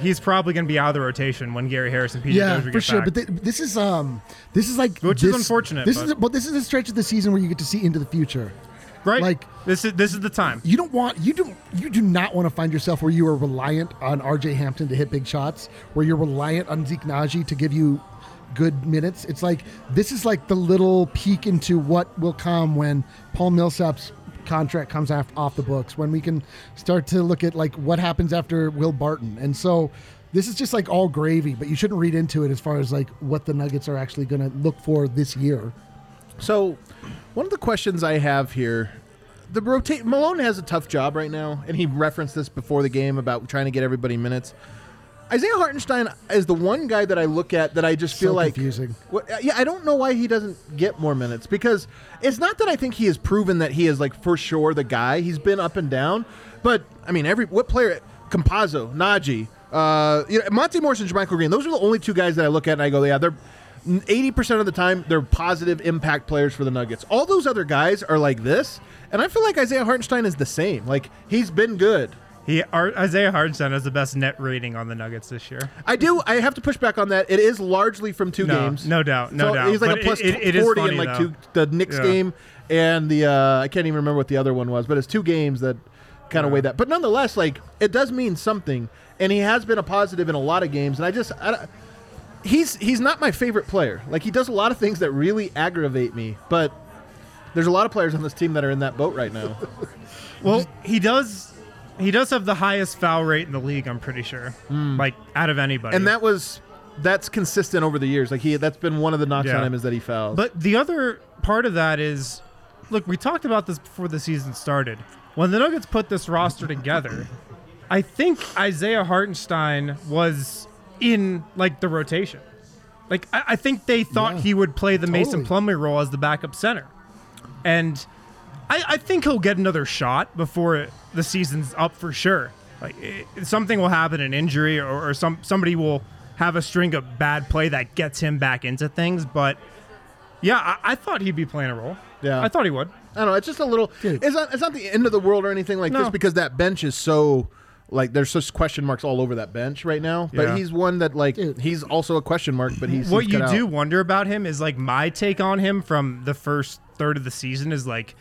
he's probably going to be out of the rotation when Gary Harris and PJ Dozier get back. Yeah, for sure. But this is like, which is unfortunate. This is a stretch of the season where you get to see into the future, right? Like this is the time. You do not want to find yourself where you are reliant on R.J. Hampton to hit big shots, where you're reliant on Zeke Nnaji to give you good minutes. It's like this is like the little peek into what will come when Paul Millsap's contract comes off the books, when we can start to look at like what happens after Will Barton. And so this is just like all gravy, but you shouldn't read into it as far as like what the Nuggets are actually going to look for this year. So one of the questions I have here, Malone has a tough job right now, and he referenced this before the game about trying to get everybody minutes. Isaiah Hartenstein is the one guy that I look at that I just feel so like confusing. Yeah, I don't know why he doesn't get more minutes, because it's not that I think he has proven that he is like for sure the guy. He's been up and down, but I mean what player? Campazzo, Najee, Monte Morris and Jamichael Green. Those are the only two guys that I look at and I go, yeah, they're 80% of the time they're positive impact players for the Nuggets. All those other guys are like this, and I feel like Isaiah Hartenstein is the same. Like he's been good. Isaiah Hartenstein has the best net rating on the Nuggets this year. I do. I have to push back on that. It is largely from two games. No doubt. He's like but a plus 40 funny, in like two, the Knicks game and the I can't even remember what the other one was, but it's two games that kind of weigh that. But nonetheless, like it does mean something, and he has been a positive in a lot of games. And he's not my favorite player. Like he does a lot of things that really aggravate me, but there's a lot of players on this team that are in that boat right now. Well, he does. He does have the highest foul rate in the league, I'm pretty sure, like out of anybody. And that's consistent over the years. Like that's been one of the knocks on him is that he fouls. But the other part of that is, look, we talked about this before the season started. When the Nuggets put this roster together, I think Isaiah Hartenstein was in like the rotation. Like I think they thought he would play the Mason Plumlee role as the backup center, and I think he'll get another shot before the season's up for sure. Like something will happen, an injury or somebody will have a string of bad play that gets him back into things. But yeah, I thought he'd be playing a role. Yeah, I thought he would. I don't know. It's just a little. Dude. It's not the end of the world or anything like this because that bench is so. Like, there's such question marks all over that bench right now. But he's one that, like, he's also a question mark, but he's what you do wonder about him is, like, my take on him from the first third of the season is, like,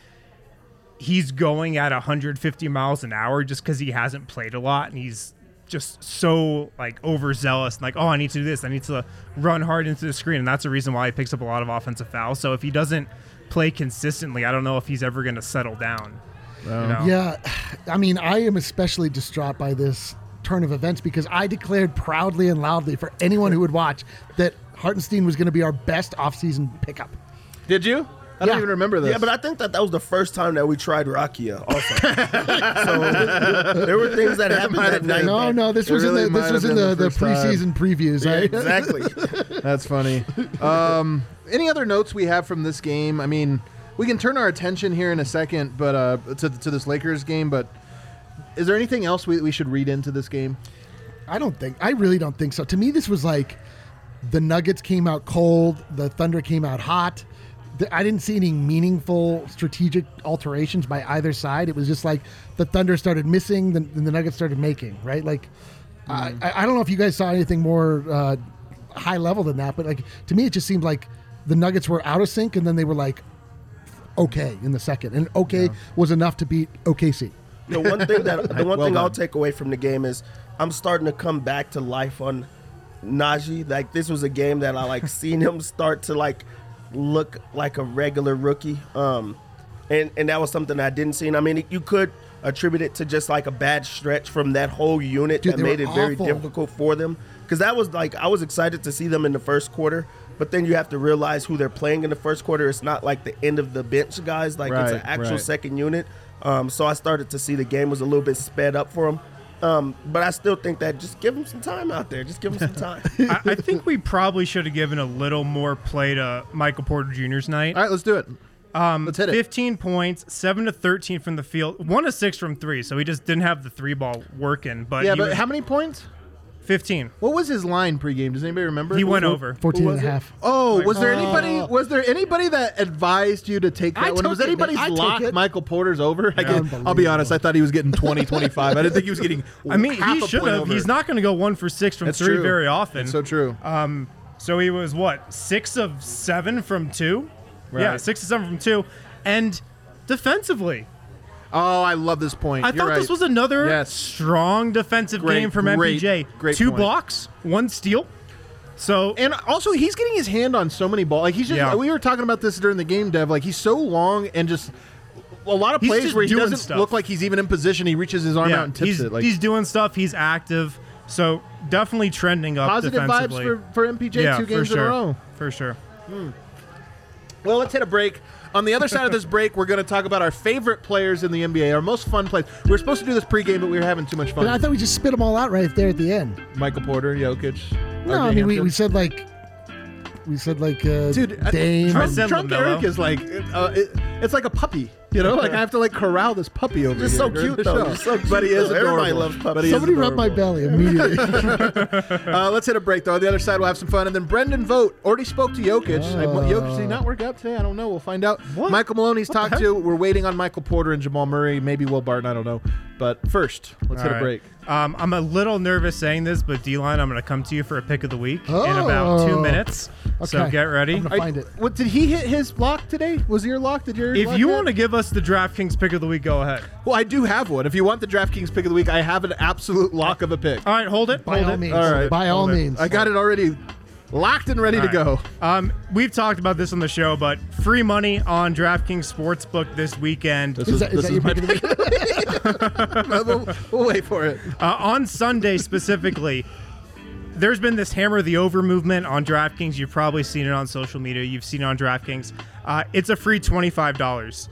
he's going at 150 miles an hour just because he hasn't played a lot. And he's just so, like, overzealous. And, like, oh, I need to do this. I need to run hard into the screen. And that's the reason why he picks up a lot of offensive fouls. So if he doesn't play consistently, I don't know if he's ever going to settle down. Yeah, I mean, I am especially distraught by this turn of events because I declared proudly and loudly for anyone who would watch that Hartenstein was going to be our best offseason pickup. Did you? I don't even remember this. Yeah, but I think that was the first time that we tried Rakia also. So there were things that happened that night. No, this was in the preseason previews. Yeah, right? Exactly. That's funny. Any other notes we have from this game? I mean... We can turn our attention here in a second, but to this Lakers game. But is there anything else we should read into this game? I really don't think so. To me, this was like the Nuggets came out cold, the Thunder came out hot. I didn't see any meaningful strategic alterations by either side. It was just like the Thunder started missing, then the Nuggets started making. Right? Like I don't know if you guys saw anything more high level than that, but like to me, it just seemed like the Nuggets were out of sync, and then they were like. Okay in the second, and was enough to beat OKC. The one thing I'll take away from the game is I'm starting to come back to life on Nnaji. Like this was a game that I like seen him start to like look like a regular rookie, and that was something I didn't see. And I mean, you could attribute it to just like a bad stretch from that whole unit that made it very difficult for them. Because that was like I was excited to see them in the first quarter. But then you have to realize who they're playing in the first quarter. It's not like the end of the bench guys. Like it's an actual second unit. So I started to see the game was a little bit sped up for them. But I still think that just give them some time out there. Just give them some time. I think we probably should have given a little more play to Michael Porter Jr.'s night. All right, let's do it. Let's hit it. 15 points, 7 to 13 from the field, 1 to 6 from 3. So he just didn't have the 3-ball working. But yeah, how many points? 15. What was his line pregame? Does anybody remember? He went over 14.5. Oh, was there anybody that advised you to take that one? Was anybody's lock Michael Porter's over? I'll be honest, I thought he was getting 20, 25. I didn't think he was getting. I mean, he should have. He's not going to go 1 for 6 from three very often. That's so true. So he was what 6 of 7 from 2. Right. Yeah, 6 of 7 from 2, and defensively. Oh, I love this point. I thought this was another strong defensive game from MPJ. Great Two point. Blocks, 1 steal. So and also he's getting his hand on so many balls. Like he's just we were talking about this during the game, Dev. Like he's so long and just a lot of plays where he doesn't look like he's even in position. He reaches his arm out and tips it. Like he's doing stuff. He's active. So definitely trending up. Positive defensively. Positive vibes for MPJ 2 games in a row. For sure. Well, let's hit a break. On the other side of this break, we're going to talk about our favorite players in the NBA, our most fun players. We were supposed to do this pregame, but we were having too much fun. But I thought we just spit them all out right there at the end. Michael Porter, Jokic. No, I mean, we said like dude, Dame. Drunk Eric is like, it's like a puppy, you know? Like I have to like corral this puppy over here. So cute, though. So cute. But he is adorable. Everybody loves puppies. Somebody rub my belly immediately. Let's hit a break, though. On the other side, we'll have some fun. And then Brendan Vogt already spoke to Jokic. Jokic did not work out today. I don't know. We'll find out. What? Michael Malone he's talked to. We're waiting on Michael Porter and Jamal Murray. Maybe Will Barton. I don't know. But first, let's hit a break. I'm a little nervous saying this, but D-Line, I'm going to come to you for a pick of the week in about 2 minutes. Okay. So get ready. I'm going to find it. What, did he hit his lock today? Was your lock? Did your If you want to give us the DraftKings pick of the week, go ahead. Well, I do have one. If you want the DraftKings pick of the week, I have an absolute lock of a pick. All right, hold it. By all means. I got it already locked and ready to go. We've talked about this on the show, but free money on DraftKings Sportsbook this weekend. Is that your pick of the week? We'll wait for it. On Sunday specifically, there's been this hammer the over movement on DraftKings. You've probably seen it on social media. You've seen it on DraftKings. It's a free $25.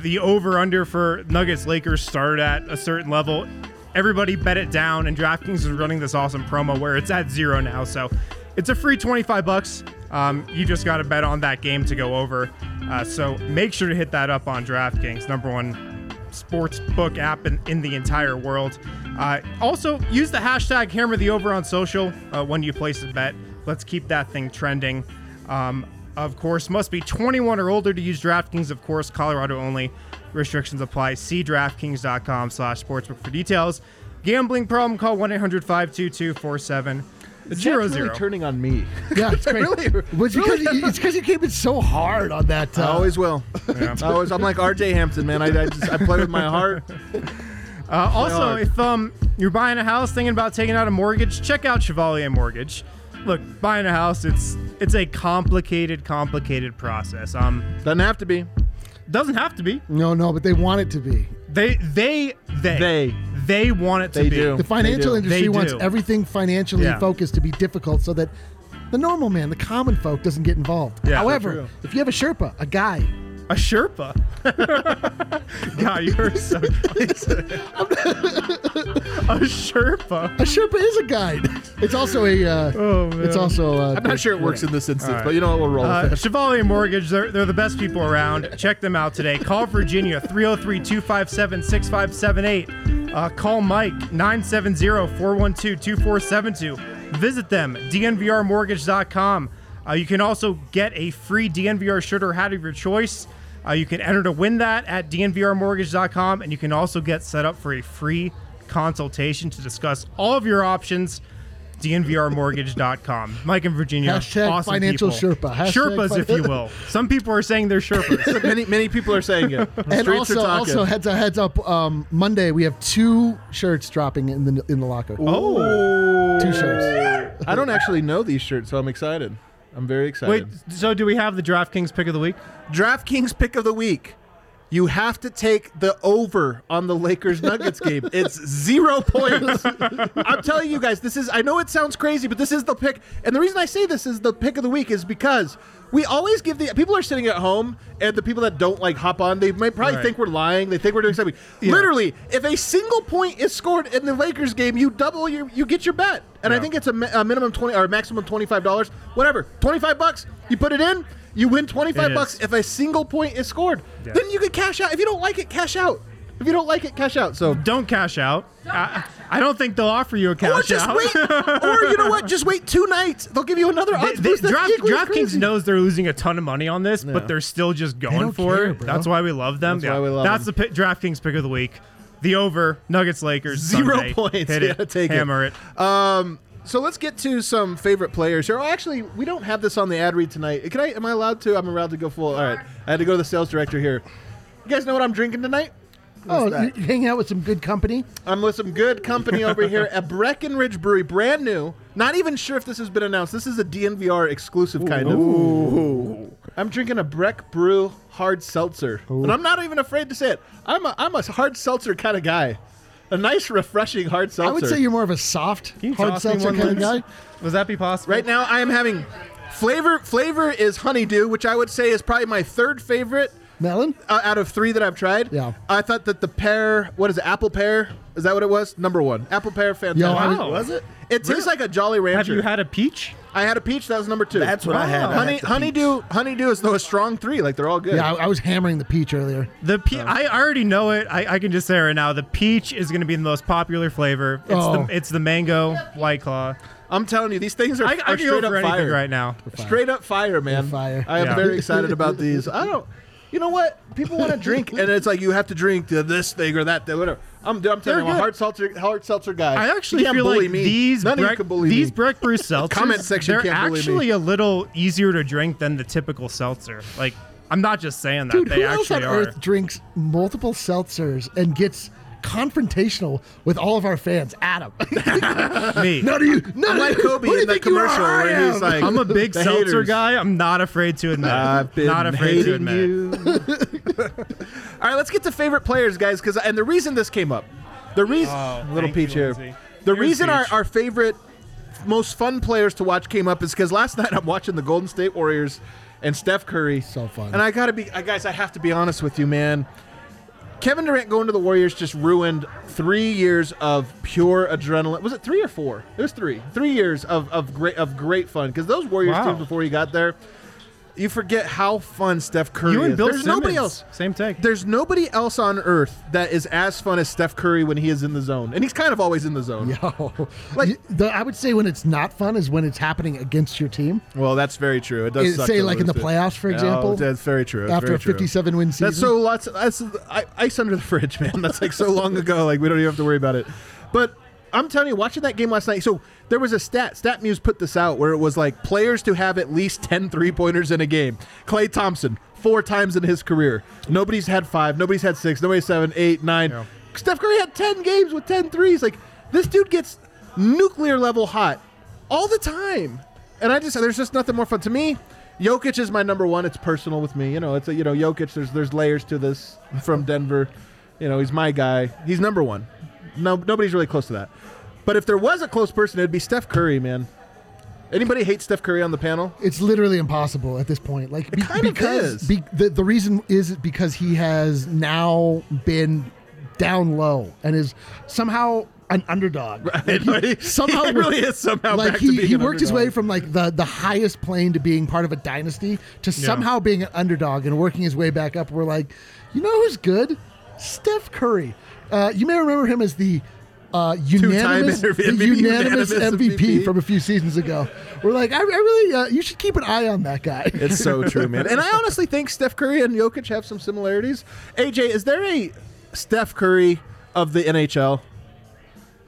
The over-under for Nuggets-Lakers started at a certain level. Everybody bet it down, and DraftKings is running this awesome promo where it's at 0 now. So It's a free $25. You just got to bet on that game to go over. So make sure to hit that up on DraftKings, #1 sports book app in the entire world. Also, use the hashtag #HammerTheOver on social when you place a bet. Let's keep that thing trending. Of course, must be 21 or older to use DraftKings. Of course, Colorado only. Restrictions apply. See DraftKings.com/sportsbook for details. Gambling problem? Call 1-800-522-4700. It's really turning on me. Yeah, it's great. Really, it's because you keep it so hard on that. I always will. Yeah. I'm like R.J. Hampton, man. I play with my heart. Also, if you're buying a house, thinking about taking out a mortgage, check out Chevalier Mortgage. Look, buying a house, it's a complicated process. Doesn't have to be. Doesn't have to be. No, but they want it to be. They want it to be. The financial industry wants everything financially focused to be difficult so that the normal man, the common folk, doesn't get involved. Yeah, however, if you have a Sherpa, a Sherpa? God, you're so A Sherpa? A Sherpa is a guide. It's also a... it's also... I'm not sure it works in this instance, right. But you know what, we'll roll with it. Chevalier Mortgage, they're the best people around. Check them out today. Call Virginia, 303-257-6578. Call Mike, 970-412-2472. Visit them, dnvrmortgage.com. You can also get a free DNVR shirt or hat of your choice. You can enter to win that at dnvrmortgage.com, and you can also get set up for a free consultation to discuss all of your options. dnvrmortgage.com. Mike and Virginia, hashtag awesome financial people. Sherpa. Sherpas, if you will. Some people are saying they're Sherpas. many people are saying it. And also heads up, Monday we have 2 shirts dropping in the locker. Oh, 2 shirts. I don't actually know these shirts, so I'm excited. I'm very excited. Wait, so do we have the DraftKings pick of the week? DraftKings pick of the week. You have to take the over on the Lakers-Nuggets game. It's 0 points. I'm telling you guys, this is, I know it sounds crazy, but this is the pick. And the reason I say this is the pick of the week is because we always give people are sitting at home, and the people that don't like hop on, they might probably think we're lying. They think we're doing something. Yeah. Literally, if a single point is scored in the Lakers game, you double you get your bet. And I think it's a minimum 20 or maximum $25, whatever, $25. You put it in. You win $25 if a single point is scored. Yeah. Then you can cash out. If you don't like it, cash out. If you don't like it, cash out. So don't cash out. I don't think they'll offer you a cash out. Wait. Or you know what? Just wait 2 nights. They'll give you another odds. DraftKings knows they're losing a ton of money on this, but they're still just going for it. Bro. That's why we love them. That's the DraftKings pick of the week. The over, Nuggets, Lakers. 0 points. Hit it. Hammer it. So let's get to some favorite players here. Oh, actually, we don't have this on the ad read tonight. Am I allowed to? I'm allowed to go full. All right. I had to go to the sales director here. You guys know what I'm drinking tonight? You hang out with some good company? I'm with some good company over here at Breckenridge Brewery. Brand new. Not even sure if this has been announced. This is a DNVR exclusive kind of. Ooh. I'm drinking a Breck Brew hard seltzer. Ooh. And I'm not even afraid to say it. I'm a hard seltzer kind of guy. A nice, refreshing hard seltzer. I would say you're more of a soft hard seltzer kind of guy. Would that be possible? Right now, I am having flavor. Flavor is honeydew, which I would say is probably my third favorite. Melon? Out of 3 that I've tried. Yeah. I thought that the pear, what is it, apple pear? Is that what it was? Number 1. Apple pear, fantastic. Was it? It tastes like a Jolly Rancher. Have you had a peach? I had a peach. That was number 2. That's what I had. Honeydew is though a strong 3. Like they're all good. Yeah, I was hammering the peach earlier. I already know it. I can just say right now, the peach is going to be the most popular flavor. It's the mango White Claw. I'm telling you, these things are straight up fire right now. Straight up fire, man. Fire. I am very excited about these. You know what? People want to drink, and it's like you have to drink this thing or that thing, whatever. I'm telling you, I'm a hard seltzer guy. I actually feel like these Breck Brew seltzers, comment section they're actually a little easier to drink than the typical seltzer. Like, I'm not just saying that. Dude, they actually are. Who else on earth drinks multiple seltzers and gets confrontational with all of our fans? Adam. Me. I'm like Kobe in the commercial where he's like, I'm a big seltzer guy. I'm not afraid to admit. All right, let's get to favorite players, guys, and the reason this came up. The reason little peach here. The reason our favorite most fun players to watch came up is because last night I'm watching the Golden State Warriors and Steph Curry. So fun. And I have to be honest with you, man. Kevin Durant going to the Warriors just ruined 3 years of pure adrenaline. Was it 3 or 4? It was 3. 3 years of great fun, because those Warriors teams before he got there, you forget how fun Steph Curry is. Bill Simmons. Nobody else. Same take. There's nobody else on earth that is as fun as Steph Curry when he is in the zone. And he's kind of always in the zone. Yo. Like, I would say when it's not fun is when it's happening against your team. Well, that's very true. It does suck. Say, like in the playoffs, for example. Oh, that's very true. After a 57-win season. That's so lots. That's ice under the fridge, man. That's like so long ago. Like, we don't even have to worry about it. But I'm telling you, watching that game last night, so there was a stat. StatMuse put this out where it was like players to have at least 10 three-pointers in a game. Klay Thompson, 4 times in his career. Nobody's had 5. Nobody's had 6. Nobody's 7, 8, 9. Yeah. Steph Curry had 10 games with 10 threes. Like, this dude gets nuclear level hot all the time. And there's just nothing more fun. To me, Jokic is my number one. It's personal with me. You know, Jokic, there's layers to this from Denver. You know, he's my guy. He's number one. No, nobody's really close to that. But if there was a close person, it'd be Steph Curry, man. Anybody hate Steph Curry on the panel? It's literally impossible at this point. Like, it kind of is. The reason is because he has now been down low and is somehow an underdog. Right. Like he really is somehow like back to being an underdog. He worked his way from like the highest plane to being part of a dynasty to somehow being an underdog and working his way back up. We're like, you know who's good? Steph Curry. You may remember him as the unanimous MVP from a few seasons ago. We're like, I really, you should keep an eye on that guy. It's so true, man. And I honestly think Steph Curry and Jokic have some similarities. AJ, is there a Steph Curry of the NHL?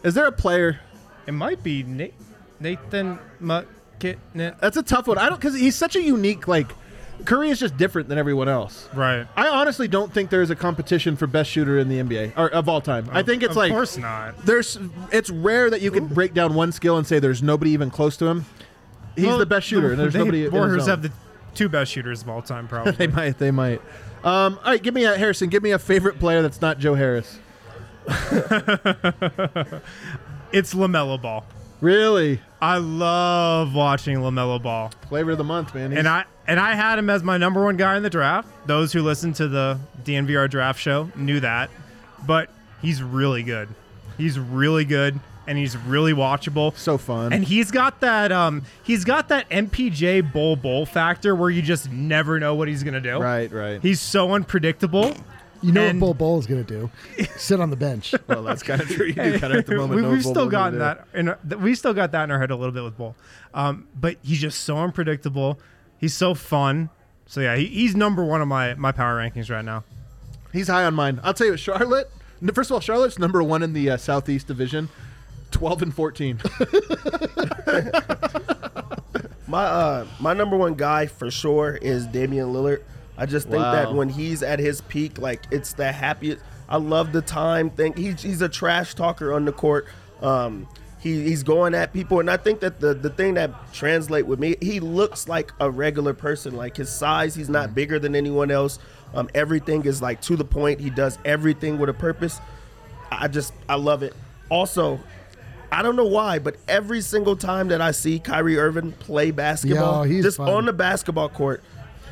Is there a player? It might be Nathan McKinnon. That's a tough one. Because he's such a unique, like, Curry is just different than everyone else. Right. I honestly don't think there is a competition for best shooter in the NBA or of all time. I think it's like, of course not. It's rare that you can break down one skill and say there's nobody even close to him. He's the best shooter, and there's nobody. Warriors have the 2 best shooters of all time, probably. They might. All right, Harrison. Give me a favorite player that's not Joe Harris. It's LaMelo Ball. Really? I love watching LaMelo Ball. Flavor of the month, man. And I had him as my number one guy in the draft. Those who listened to the DNVR draft show knew that. But he's really good. He's really good, and he's really watchable. So fun. And he's got that MPJ bowl factor where you just never know what he's going to do. Right. He's so unpredictable. You know what Bull is going to do? Sit on the bench. Well, that's kind of true. You do kind of at the moment. We've still got that in our head a little bit with Bull. But he's just so unpredictable. He's so fun. So, yeah, he's number one on my power rankings right now. He's high on mine. I'll tell you, Charlotte. First of all, Charlotte's number one in the Southeast Division, 12 and 14. My number one guy for sure is Damian Lillard. I just think that when he's at his peak, like, it's the happiest. I love the time thing. He's a trash talker on the court. He's going at people. And I think that the thing that translates with me, he looks like a regular person. Like, his size, he's not bigger than anyone else. Everything is, like, to the point. He does everything with a purpose. I love it. Also, I don't know why, but every single time that I see Kyrie Irving play basketball, he's fun. On the basketball court,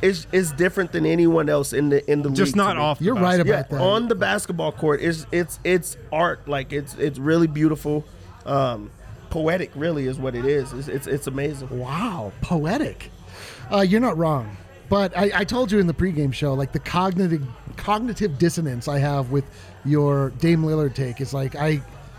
It's different than anyone else in the league. Just not off. You're right about that. On the basketball court, it's art. Like, it's really beautiful, poetic. Really is what it is. It's amazing. Wow, poetic. You're not wrong. But I told you in the pregame show, like, the cognitive dissonance I have with your Dame Lillard take is like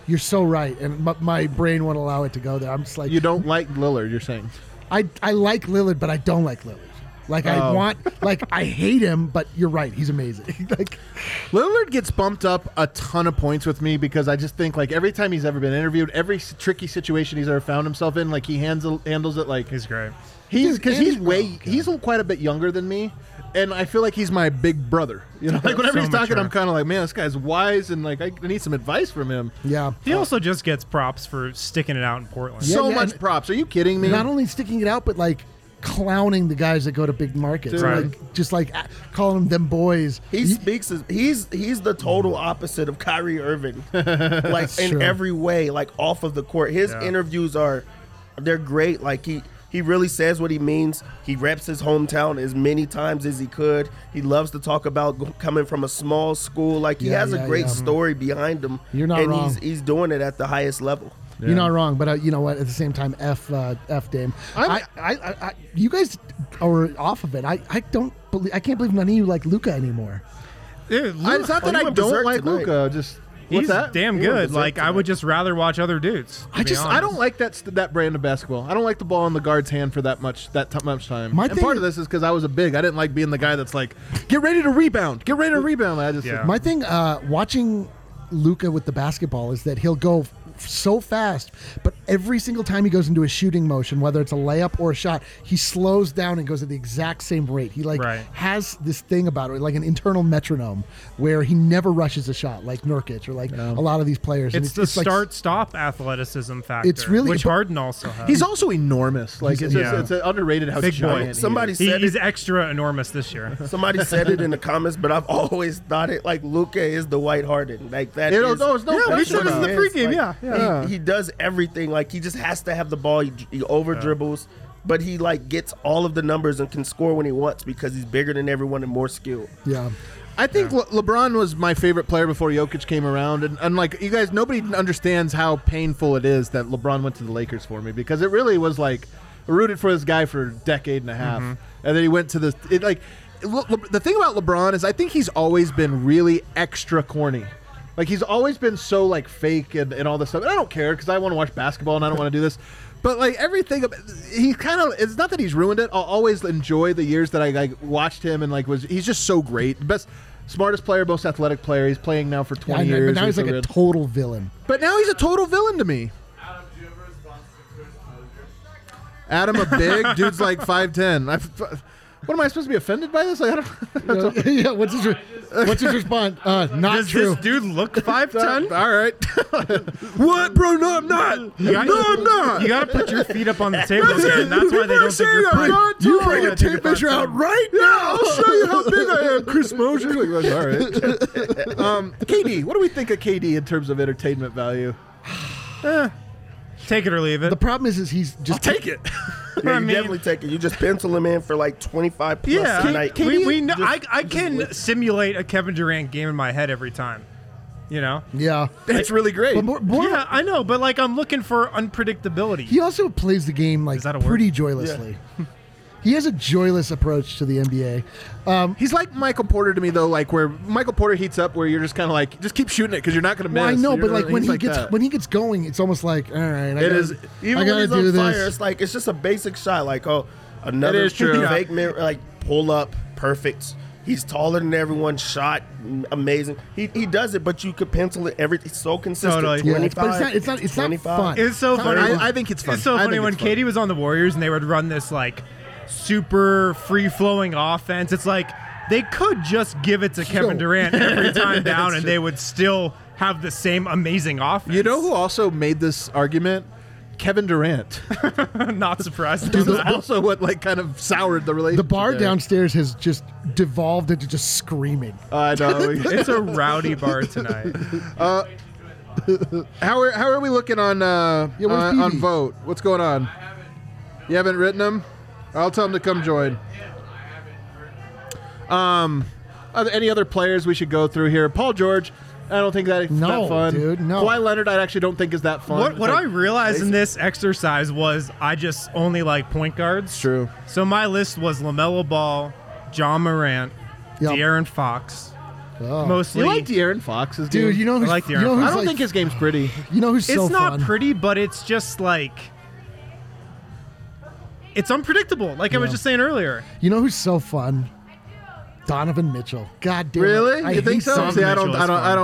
you're so right, and my brain won't allow it to go there. I'm just like, you don't like Lillard. You're saying I like Lillard, but I don't like Lillard. Like, I hate him, but you're right. He's amazing. Like, Lillard gets bumped up a ton of points with me because I just think, like, every time he's ever been interviewed, every tricky situation he's ever found himself in, like, he handles it like he's great. He's quite a bit younger than me, and I feel like he's my big brother. You know, like, whenever he's talking, I'm kind of like, man, this guy's wise, and like, I need some advice from him. Yeah, he also just gets props for sticking it out in Portland. Yeah, much props. Are you kidding me? Not only sticking it out, but like, clowning the guys that go to big markets, right? Like, just like calling them boys. He's the total opposite of Kyrie Irving, like in every way, like off of the court. His interviews they're great. Like he He really says what he means. He reps his hometown as many times as he could. He loves to talk about coming from a small school. Like, he has a great story behind him. You're not wrong. And he's doing it at the highest level. Yeah. You're not wrong, but you know what? At the same time, F Dame. You guys are off of it. I can't believe none of you like Luka anymore. Dude, it's not that I don't like Luka. Just he's damn good. Like, I would just rather watch other dudes. I don't like that brand of basketball. I don't like the ball in the guard's hand for that much time. And part of this is because I was a big. I didn't like being the guy that's like, get ready to rebound. Get ready to rebound. My thing watching Luka with the basketball is that he'll go so fast, but every single time he goes into a shooting motion, whether it's a layup or a shot, he slows down and goes at the exact same rate. He has this thing about it, like an internal metronome, where he never rushes a shot, like Nurkic or like a lot of these players. It's the start-stop athleticism factor. It's really, which Harden also has. He's also enormous. Like it's underrated how giant. He's extra enormous this year. Somebody said it in the comments, but I've always thought it like Luka is the White Harden. Like that. We said this in the pregame. He does everything. Like, he just has to have the ball. He over dribbles, but he like gets all of the numbers and can score when he wants because he's bigger than everyone and more skilled. Yeah, I think LeBron was my favorite player before Jokic came around, and like you guys, nobody understands how painful it is that LeBron went to the Lakers for me, because it really was like I rooted for this guy for a decade and a half, and then he went to this. The thing about LeBron is I think he's always been really extra corny. Like, he's always been so, like, fake and all this stuff. And I don't care because I want to watch basketball and I don't want to do this. But, like, everything, he kind of, it's not that he's ruined it. I'll always enjoy the years that I watched him and, like, he's just so great. Best, smartest player, most athletic player. He's playing now for 20 years. But now he's, a total villain. But now he's a total villain to me. Adam, a big dude's, like, 5'10". What, am I supposed to be offended by this? Like, I don't. What's his response? Not does true. Does this dude look 5'10"? All right. What, bro? No, I'm not. I'm not. You gotta put your feet up on the table. And that's why they don't think you're fine. You bring a tape measure out right now. I'll show you how big I am, Chris Mosher. Like, all right. KD. What do we think of KD in terms of entertainment value? Take it or leave it. The problem is he's just I'll take it. Yeah, you definitely take it. You just pencil him in for like 25 plus a night. I can simulate a Kevin Durant game in my head every time. You know? Yeah. That's really great. But I know, but like I'm looking for unpredictability. He also plays the game like pretty joylessly. Yeah. He has a joyless approach to the NBA. He's like Michael Porter to me, though, like where Michael Porter heats up, where you're just kind of like, just keep shooting it because you're not going to miss. Well, I know, but like when he gets going, it's almost like, all right, I got to do this. Fire, it's like it's just a basic shot, like another fake mirror, like pull up, perfect. He's taller than everyone. Shot amazing. He does it, but you could pencil it. Everything so consistent. No, 25. But it's not fun. It's so funny. I think it's fun. It's so funny when KD was on the Warriors and they would run this like super free-flowing offense. It's like they could just give it to Kevin Durant every time down, and they would still have the same amazing offense. You know who also made this argument? Kevin Durant. Not surprised. This is also what like kind of soured the relationship. The bar downstairs has just devolved into just screaming. I know. It's a rowdy bar tonight. How are we looking on Vogt? What's going on? You haven't written him? I'll tell him to come join. Any other players we should go through here? Paul George, I don't think that's that fun. Dude, no. Kawhi Leonard, I actually don't think is that fun. What I realized in this exercise was I just only like point guards. True. So my list was LaMelo Ball, John Morant, De'Aaron Fox. Oh. Mostly. You like De'Aaron Fox? Dude, you know who's, I like De'Aaron Fox. I don't think his game's pretty. You know who's so fun? It's not pretty, but it's just like... It's unpredictable, like I was just saying earlier. You know who's so fun? Donovan Mitchell. God damn. Really? You think so? See, I don't like Donovan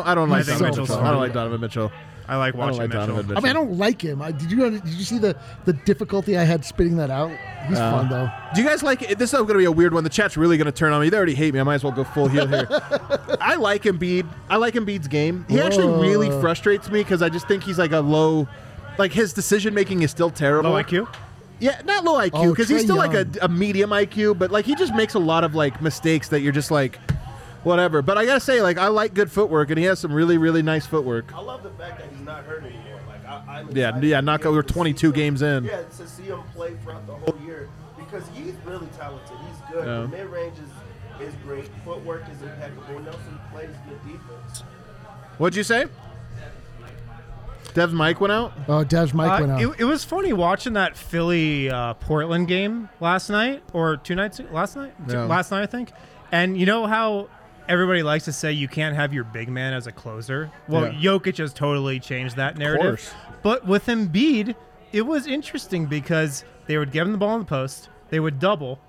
Mitchell. I don't like Donovan Mitchell. I like watching Mitchell. I mean, I don't like him. Did you see the difficulty I had spitting that out? He's fun though. Do you guys like it? This is going to be a weird one. The chat's really going to turn on me. They already hate me. I might as well go full heel here. I like Embiid. I like Embiid's game. He actually really frustrates me because I just think he's like a low, like his decision making is still terrible. Low IQ. Yeah, not low IQ, because he's still Young. Like a medium IQ, but like he just makes a lot of like mistakes that you're just like, whatever. But I gotta say, like I like good footwork, and he has some really, really nice footwork. I love the fact that he's not hurt anymore. Like I, Yeah, knockout. We're 22 games in. Yeah, to see him play throughout the whole year because he's really talented. He's good. Yeah. Mid range is great. Footwork is impeccable. And also he plays good defense. What'd you say? Dev's mic went out? Oh, Dev's mic went out. It was funny watching that Philly-Portland game last night or two nights – last night? Yeah. Last night, I think. And you know how everybody likes to say you can't have your big man as a closer? Well, yeah. Jokic has totally changed that narrative. Of course. But with Embiid, it was interesting because they would give him the ball in the post. They would double.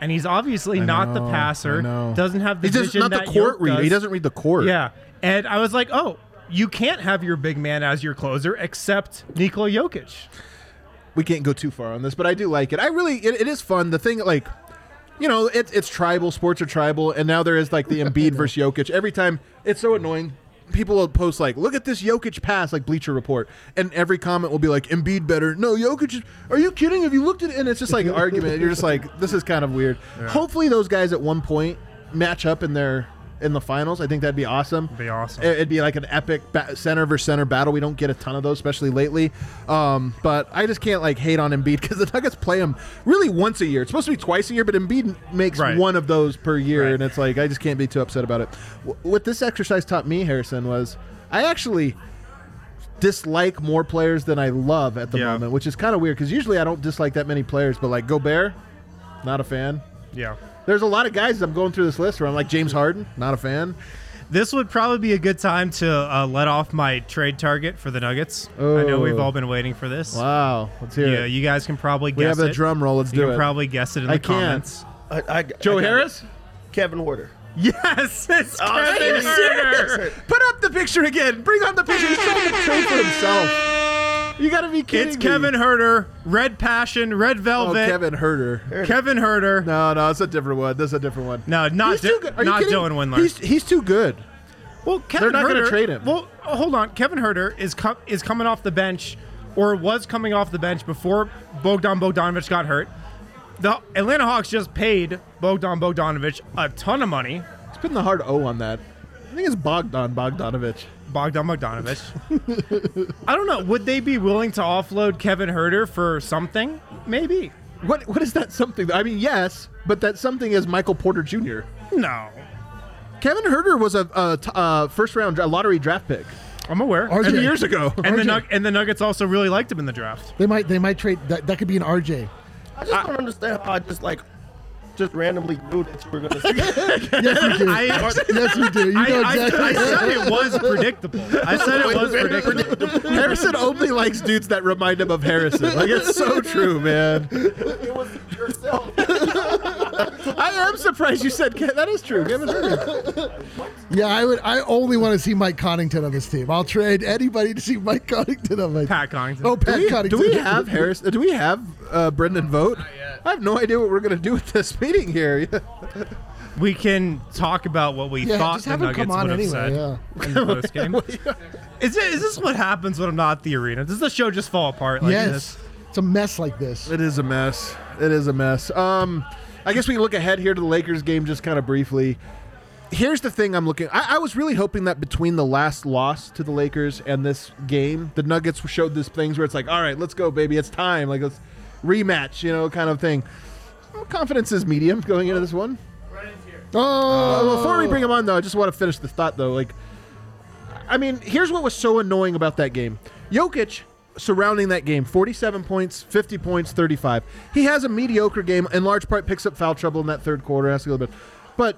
And he's obviously not the passer. Doesn't have the vision that Jokic does. He's not the court reader. He doesn't read the court. Yeah. And I was like, oh. You can't have your big man as your closer except Nikola Jokic. We can't go too far on this, but I do like it. It is fun. The thing, like, you know, it's tribal. Sports are tribal. And now there is, like, the Embiid versus Jokic. Every time, it's so annoying. People will post, like, look at this Jokic pass, like Bleacher Report. And every comment will be like, Embiid better. No, Jokic, are you kidding? Have you looked at it? And it's just, like, an argument. And you're just like, this is kind of weird. Yeah. Hopefully those guys at one point match up in their... in the finals. I think that'd be awesome. It'd be awesome. It'd be like an epic center versus center battle. We don't get a ton of those, especially lately. But I just can't like hate on Embiid because the Nuggets play him really once a year. It's supposed to be twice a year, but Embiid makes one of those per year, and it's like I just can't be too upset about it. What this exercise taught me, Harrison, was I actually dislike more players than I love at the moment, which is kind of weird because usually I don't dislike that many players, but like Gobert, not a fan. Yeah. There's a lot of guys I'm going through this list where I'm like, James Harden, not a fan. This would probably be a good time to let off my trade target for the Nuggets. Oh. I know we've all been waiting for this. Wow. Let's hear it. You guys can probably guess it. We have a drum roll. Let's do it. You can probably guess it in the comments. Joe Harris? Kevin Huerter. Yes, it's Kevin Huerter. Put up the picture again. Bring on the picture. He's trying to trade for himself. You got to be kidding me. Kevin Huerter, Red Passion, Red Velvet. Oh, Kevin Huerter. Kevin Huerter. No, it's a different one. That's a different one. No, not Dylan Windler. He's too good. Well, Kevin Huerter. They're not going to trade him. Well, hold on. Kevin Huerter is coming off the bench or was coming off the bench before Bogdan Bogdanović got hurt. The Atlanta Hawks just paid Bogdan Bogdanović a ton of money. He's putting the hard O on that. I think it's Bogdan Bogdanović. I don't know. Would they be willing to offload Kevin Huerter for something? Maybe. What is that something? I mean, yes, but that something is Michael Porter Jr. No. Kevin Huerter was a first-round lottery draft pick. I'm aware. RJ. Years ago. And the Nuggets also really liked him in the draft. They might trade. That could be an RJ. I just don't understand how I just, like, just randomly knew that you were going to say that. Yes, you do. Yes, you do. You know exactly. I said it was predictable. Harrison only likes dudes that remind him of Harrison. Like, it's so true, man. It was yourself. I am surprised you said that is true. Yeah, I only want to see Mike Connington on this team. I'll trade anybody to see Mike Connington on my team. Pat Connington. Oh, Pat Connington. Do we have Harris? Do we have Brendan Vogt? I have no idea what we're going to do with this meeting here. We can talk about what we thought the Nuggets would have said in the post game. Is this what happens when I'm not at the arena? Does the show just fall apart like this? It's a mess like this. It is a mess. I guess we can look ahead here to the Lakers game just kind of briefly. Here's the thing I'm looking – I was really hoping that between the last loss to the Lakers and this game, the Nuggets showed these things where it's like, all right, let's go, baby. It's time. Like, let's rematch, you know, kind of thing. Well, confidence is medium going into this one. Ryan's here. Before we bring him on, though, I just want to finish the thought, though. Like, I mean, here's what was so annoying about that game. Jokic – surrounding that game, 47 points, 50 points, 35. He has a mediocre game, in large part picks up foul trouble in that third quarter. Has to go a little bit. But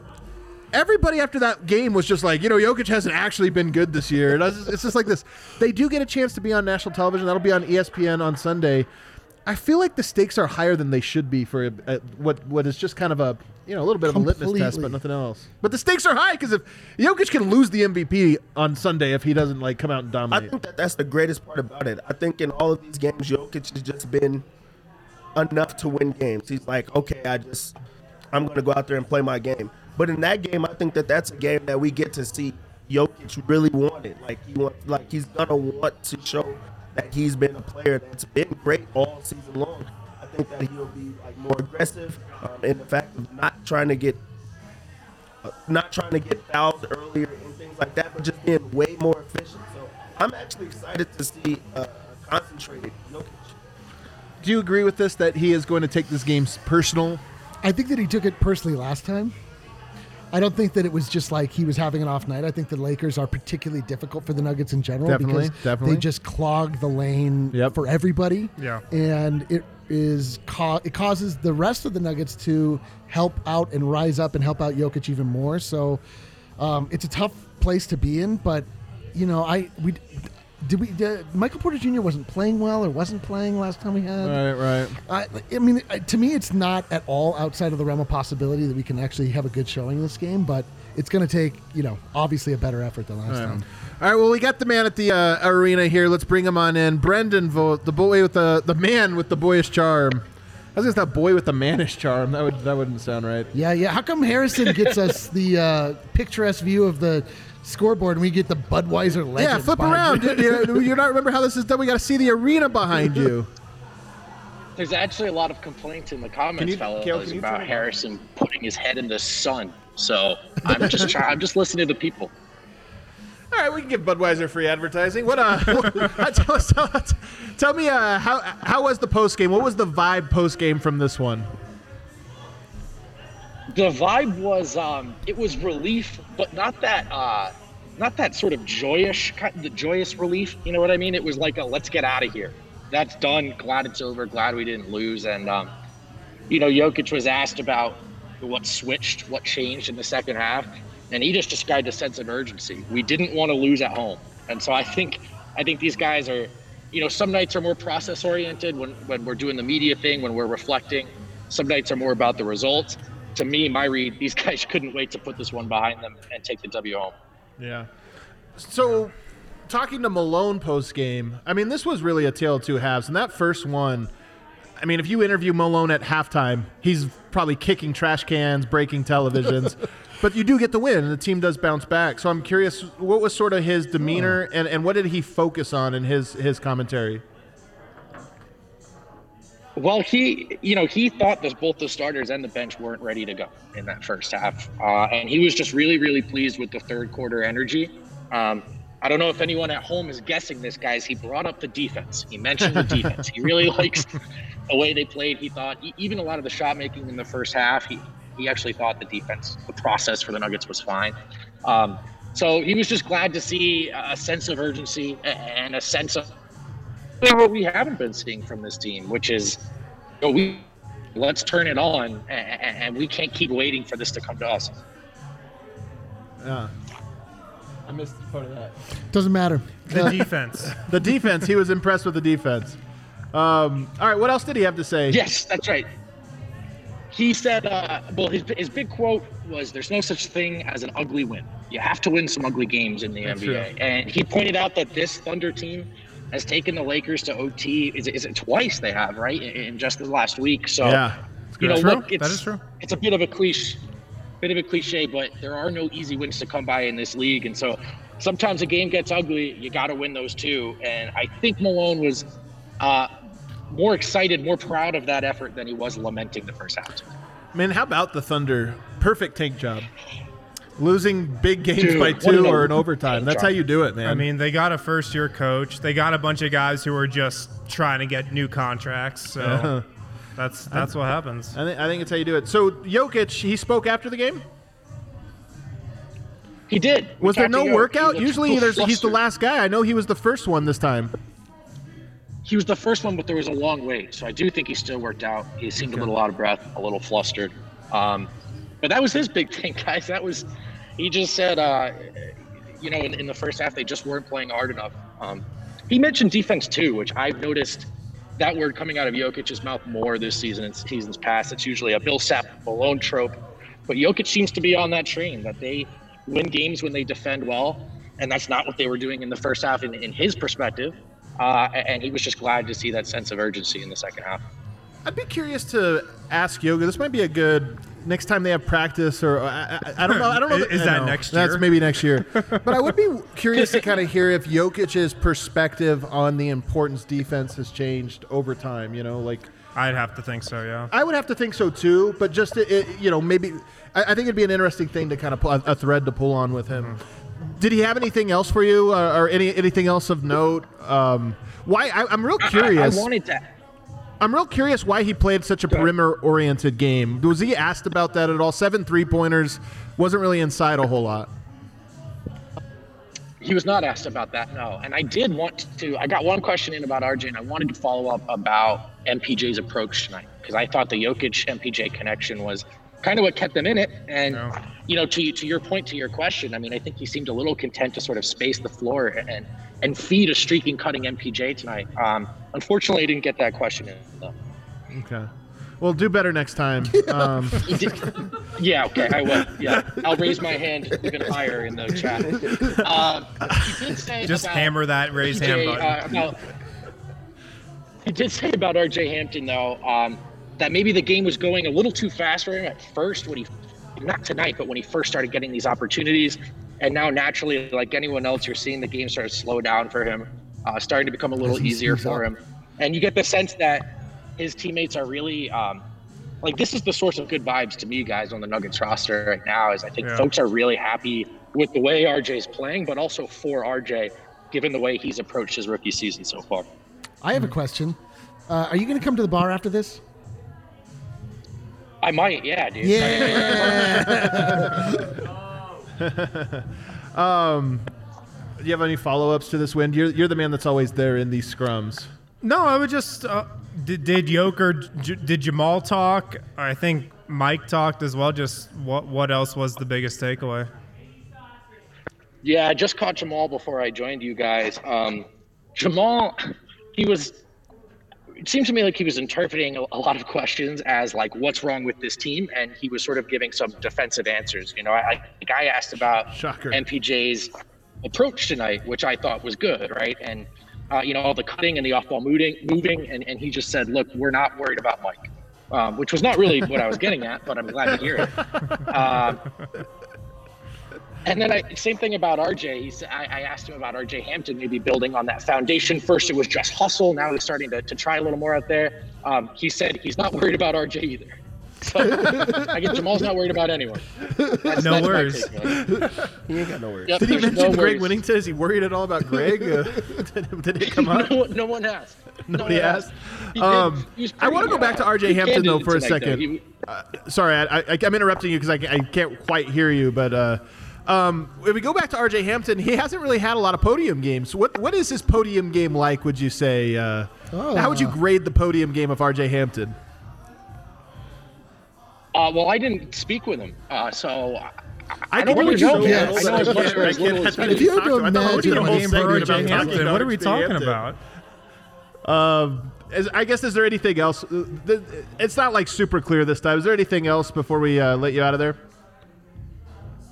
everybody after that game was just like, you know, Jokic hasn't actually been good this year. And it's just like this. They do get a chance to be on national television. That'll be on ESPN on Sunday. I feel like the stakes are higher than they should be for what is just kind of a, you know, a little bit of a litmus test, but nothing else. But the stakes are high because if Jokic can lose the MVP on Sunday if he doesn't, like, come out and dominate. I think that's the greatest part about it. I think in all of these games, Jokic has just been enough to win games. He's like, okay, I'm going to go out there and play my game. But in that game, I think that's a game that we get to see Jokic really wanted. Like he's going to want to show that he's been a player that's been great all season long. I think that he'll be like more aggressive in the fact of not trying to get fouled earlier and things like that, but just being way more efficient. So I'm actually excited to see concentrated Jokic. Do you agree with this, that he is going to take this game personal? I think that he took it personally last time. I don't think that it was just like he was having an off night. I think the Lakers are particularly difficult for the Nuggets in general because they just clog the lane for everybody. Yeah. And it causes the rest of the Nuggets to help out and rise up and help out Jokic even more. So it's a tough place to be in, but you know, Michael Porter Jr. wasn't playing well or wasn't playing last time we had. Right. I mean, to me, it's not at all outside of the realm of possibility that we can actually have a good showing in this game, but it's going to take, you know, obviously a better effort than last time. All right, well, we got the man at the arena here. Let's bring him on in. Brendan Vogt, the man with the boyish charm. I was going to stop boy with the mannish charm. That wouldn't sound right. Yeah. How come Harrison gets us the picturesque view of the scoreboard and we get the Budweiser legend? Yeah, flip around. You not remember how this is done? We got to see the arena behind you. There's actually a lot of complaints in the comments, fellas, about Harrison putting his head in the sun. So I'm just listening to the people. All right, we can give Budweiser free advertising. What? Tell me, how was the post game? What was the vibe post game from this one? The vibe was it was relief, but not that sort of joyous relief. You know what I mean? It was like a let's get out of here. That's done. Glad it's over. Glad we didn't lose. And Jokic was asked about what switched, what changed in the second half. And he just described a sense of urgency. We didn't want to lose at home. And so I think these guys are, you know, some nights are more process oriented when we're doing the media thing, when we're reflecting. Some nights are more about the results. To me, my read, these guys couldn't wait to put this one behind them and take the W home. Yeah. So talking to Malone post game, I mean, this was really a tale of two halves. And that first one, I mean, if you interview Malone at halftime, he's probably kicking trash cans, breaking televisions. But you do get the win, and the team does bounce back. So I'm curious, what was sort of his demeanor, and what did he focus on in his commentary? Well, he thought that both the starters and the bench weren't ready to go in that first half. And he was just really, really pleased with the third quarter energy. I don't know if anyone at home is guessing this, guys. He brought up the defense. He mentioned the defense. He really likes the way they played. He thought even a lot of the shot making in the first half, he actually thought the defense, the process for the Nuggets was fine. So he was just glad to see a sense of urgency and a sense of what we haven't been seeing from this team, which is, you know, let's turn it on, and we can't keep waiting for this to come to us. Yeah. I missed part of that. Doesn't matter. The defense. The defense. He was impressed with the defense. All right, what else did he have to say? Yes, that's right. He said, well, his big quote was, there's no such thing as an ugly win. You have to win some ugly games in the NBA. True. And he pointed out that this Thunder team has taken the Lakers to OT. Is it twice they have, right, in just the last week? So, yeah, you know, look, that is true. It's a bit of a cliche, but there are no easy wins to come by in this league. And so sometimes a game gets ugly. You got to win those two. And I think Malone was more excited, more proud of that effort than he was lamenting the first half. Man, how about the Thunder? Perfect tank job. Losing big games by two or in overtime. That's how you do it, man. I mean, they got a first-year coach. They got a bunch of guys who were just trying to get new contracts. So that's what happens. I think it's how you do it. So Jokic, he spoke after the game? He did. Was there no workout? Usually he's the last guy. I know he was the first one this time. He was the first one, but there was a long wait. So I do think he still worked out. He seemed a little out of breath, a little flustered. But that was his big thing, guys. That was, he just said, you know, in the first half, they just weren't playing hard enough. He mentioned defense too, which I've noticed that word coming out of Jokic's mouth more this season and seasons past. It's usually a Millsap Malone trope, but Jokic seems to be on that train that they win games when they defend well. And that's not what they were doing in the first half in his perspective. And he was just glad to see that sense of urgency in the second half. I'd be curious to ask Jokic. This might be a good next time they have practice, or I don't know. I don't know. Is that next year? That's maybe next year. But I would be curious to kind of hear if Jokic's perspective on the importance defense has changed over time. You know, like I'd have to think so. Yeah, I would have to think so too. But just maybe I think it'd be an interesting thing to kind of pull a thread to pull on with him. Mm-hmm. Did he have anything else for you, or anything else of note? I'm real curious. I wanted to. I'm real curious why he played such a perimeter-oriented game. Was he asked about that at all? 7 3-pointers, wasn't really inside a whole lot. He was not asked about that, no. And I did want to. I got one question in about RJ, and I wanted to follow up about MPJ's approach tonight, because I thought the Jokic-MPJ connection was kind of what kept them in it. And, you know, to your point, to your question, I mean, I think he seemed a little content to sort of space the floor and feed a streaking, cutting MPJ tonight. Unfortunately, I didn't get that question in, though. Okay. Well, do better next time. Okay, I will. Yeah, I'll raise my hand even higher in the chat. He did say just hammer that raise hand button. He did say about R.J. Hampton, though, that maybe the game was going a little too fast for him at first when he, not tonight, but when he first started getting these opportunities. And now naturally, like anyone else, you're seeing the game sort of slow down for him, starting to become a little easier for him. And you get the sense that his teammates are really like, this is the source of good vibes to me, guys, on the Nuggets roster right now, is I think folks are really happy with the way RJ's playing, but also for RJ, given the way he's approached his rookie season so far. I have a question. Are you going to come to the bar after this? I might, yeah, dude. Yeah. Do you have any follow-ups to this win? You're the man that's always there in these scrums. No, I would just did Jokic, did Jamal talk? I think Mike talked as well. Just what else was the biggest takeaway? Yeah, I just caught Jamal before I joined you guys. Jamal, it seems to me like he was interpreting a lot of questions as like, what's wrong with this team? And he was sort of giving some defensive answers. You know, I asked about MPJ's approach tonight, which I thought was good, right? And you know, all the cutting and the off-ball moving, and he just said, look, we're not worried about Mike, which was not really what I was getting at, but I'm glad to hear it. And then same thing about RJ. He said, I asked him about RJ Hampton, maybe building on that foundation. First, it was just hustle. Now he's starting to try a little more out there. He said he's not worried about RJ either. So I guess Jamal's not worried about anyone. No worries. He ain't got no worries. Yep, did he mention Greg Whittington? Is he worried at all about Greg? Did it come up? No one asked. Nobody asked? I want to go back to R.J. Hampton, though, for a second. Sorry, I'm interrupting you because I can't quite hear you. But if we go back to R.J. Hampton, he hasn't really had a lot of podium games. What is his podium game like, would you say? How would you grade the podium game of R.J. Hampton? Well, I didn't speak with him, so I don't really know. If you were to imagine a game for R.J. Hampton, what are we talking about? I guess, is there anything else? It's not like super clear this time. Is there anything else before we let you out of there?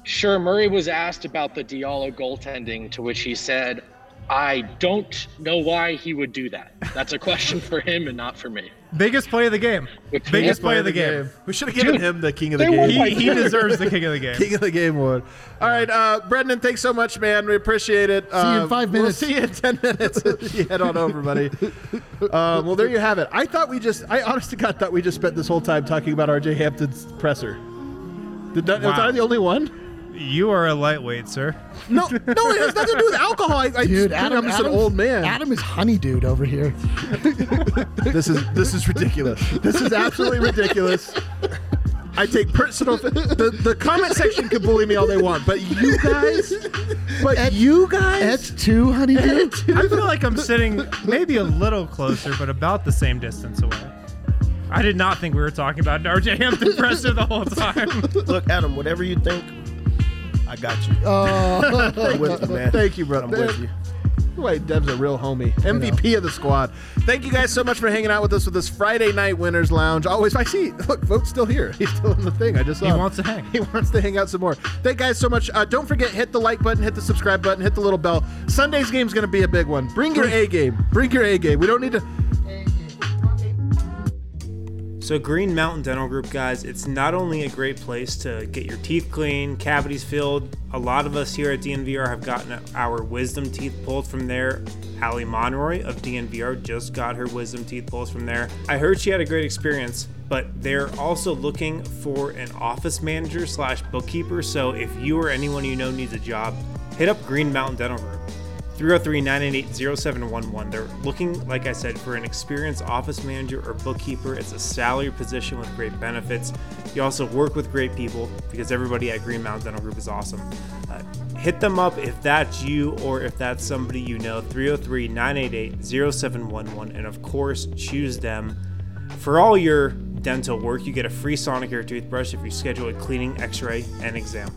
Sure. Murray was asked about the Diallo goaltending, to which he said, I don't know why he would do that. That's a question for him and not for me. Biggest play of the game. Biggest play of the game. We should have given him the king of the game. He deserves the king of the game. King of the game award. All right, Brendan, thanks so much, man. We appreciate it. See you in 5 minutes. We'll see you in 10 minutes. You head on over, buddy. Well, there you have it. I honest to God thought we just spent this whole time talking about R.J. Hampton's presser. Was I the only one? You are a lightweight, sir. No, it has nothing to do with alcohol. Dude, I'm just an old man. Adam is honey dude over here. This is ridiculous. This is absolutely ridiculous. I take personal. The comment section can bully me all they want, but you guys, that's too, honey dude. I feel like I'm sitting maybe a little closer, but about the same distance away. I did not think we were talking about R.J. Hampton presser the whole time. Look, Adam, whatever you think. I got you. Oh, I'm with you, man. Thank you, brother. I'm with you. Wait, Dev's a real homie. MVP of the squad. Thank you guys so much for hanging out with us with this Friday night Winner's Lounge. Always, I see. Look, Vogt's still here. He's still in the thing. I just saw him. He wants to hang out some more. Thank you guys so much. Don't forget, hit the like button, hit the subscribe button, hit the little bell. Sunday's game's going to be a big one. Bring your A game. Bring your A game. We don't need to. So Green Mountain Dental Group, guys, it's not only a great place to get your teeth clean, cavities filled. A lot of us here at DNVR have gotten our wisdom teeth pulled from there. Allie Monroy of DNVR just got her wisdom teeth pulled from there. I heard she had a great experience, but they're also looking for an office manager / bookkeeper. So if you or anyone you know needs a job, hit up Green Mountain Denover, 303-988-0711. They're looking, like I said, for an experienced office manager or bookkeeper. It's a salary position with great benefits. You also work with great people because everybody at Green Mountain Dental Group is awesome. Hit them up if that's you or if that's somebody you know, 303-988-0711. And of course, choose them. For all your dental work, you get a free Sonicare toothbrush if you schedule a cleaning, x-ray, and exam.